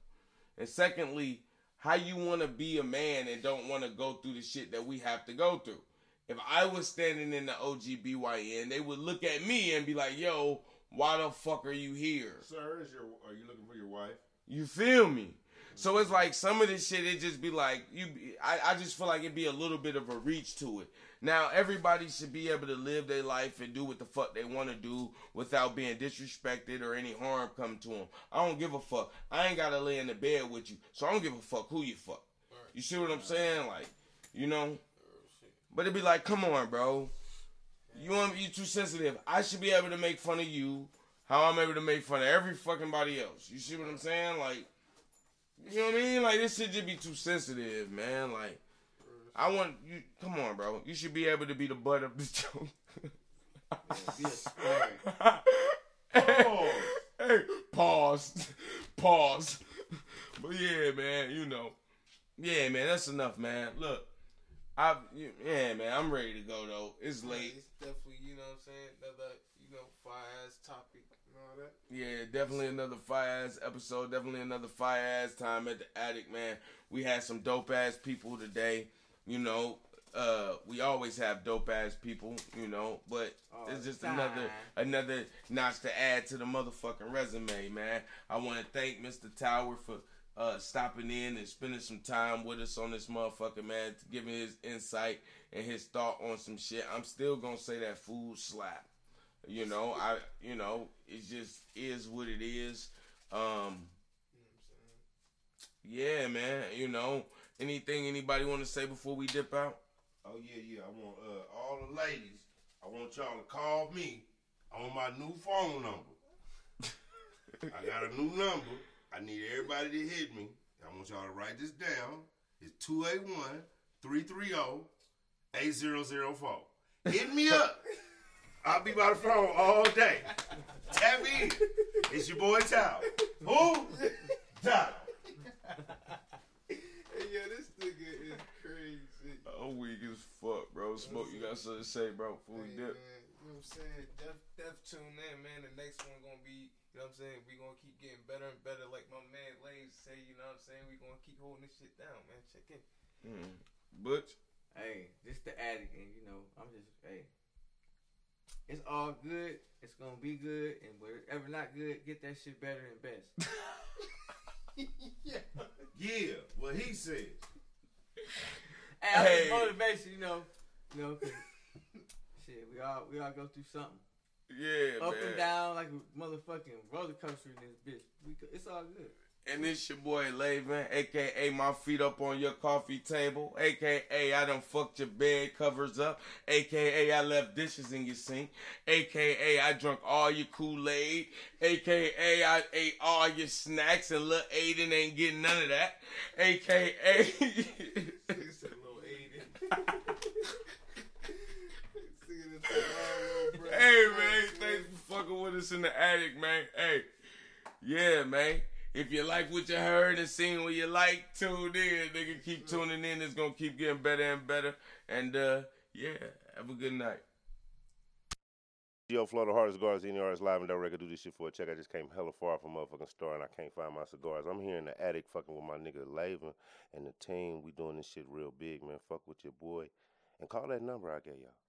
And secondly, how you want to be a man and don't want to go through the shit that we have to go through? If I was standing in the O G B Y N, they would look at me and be like, yo, why the fuck are you here? Sir, is your, are you looking for your wife? You feel me? So it's like some of this shit, it just be like, you. I, I just feel like it'd be a little bit of a reach to it. Now, everybody should be able to live their life and do what the fuck they want to do without being disrespected or any harm come to them. I don't give a fuck. I ain't got to lay in the bed with you, so I don't give a fuck who you fuck. Right. You see what I'm saying? Like, you know? But it'd be like, come on, bro. You want you too sensitive. I should be able to make fun of you how I'm able to make fun of every fucking body else. You see what I'm saying? Like, you know what I mean? Like, this shit just be too sensitive, man. Like, I want you. Come on, bro. You should be able to be the butt of the joke. Yeah, pause. Hey, pause. Pause. But yeah, man. You know. Yeah, man. That's enough, man. Look, I. Yeah, man. I'm ready to go though. It's late. Yeah, it's definitely. You know what I'm saying? Another. You know, fire ass topic. Yeah, definitely another fire-ass episode. Definitely another fire-ass time at the attic, man. We had some dope-ass people today. You know, uh, we always have dope-ass people, you know. But oh, it's just God. another another notch to add to the motherfucking resume, man. I want to thank Mister Tower for uh, stopping in and spending some time with us on this motherfucker, man. Giving his insight and his thought on some shit. I'm still going to say that food slap. You know, I, you know, it just is what it is. Um, yeah, man, you know, anything anybody want to say before we dip out? Oh, yeah, yeah, I want uh, all the ladies, I want y'all to call me on my new phone number. I got a new number. I need everybody to hit me. I want y'all to write this down. It's two eight one, three three zero, eight zero zero four. Hit me up. I'll be by the phone all day. Tap me in. It's your boy Tao. Who? Tao. Hey, yo, this nigga is crazy. I'm weak as fuck, bro. Smoke, you got something to say, bro, before we dip. Man, you know what I'm saying? Def, def tune in, man. The next one gonna be, you know what I'm saying? We gonna keep getting better and better. Like my man Lane say, you know what I'm saying? We gonna keep holding this shit down, man. Check in. Mm. Butch. Hey, this the attic, and you know, I'm just, hey. It's all good. It's gonna be good, and whatever not good, get that shit better and best. Yeah. Yeah. What he said. Hey, hey. Motivation, you know, you know. Shit, we all we all go through something. Yeah, up man. And down like a motherfucking roller coaster in this bitch. We, it's all good. And it's your boy Laven, a k a my feet up on your coffee table, a k a I done fucked your bed covers up, a k a I left dishes in your sink, a k a I drunk all your Kool-Aid, a k a I ate all your snacks and Lil Aiden ain't getting none of that, a k a Hey, man, thanks for fucking with us in the attic, man. Hey, yeah, man. If you like what you heard and seen what you like, tune in. Nigga, keep tuning in. It's going to keep getting better and better. And, uh, yeah, have a good night. Yo, Florida, hardest cigars, any artist live and direct. I do this shit for a check. I just came hella far from a motherfucking store and I can't find my cigars. I'm here in the attic fucking with my nigga Laven and the team. We doing this shit real big, man. Fuck with your boy. And call that number I gave y'all.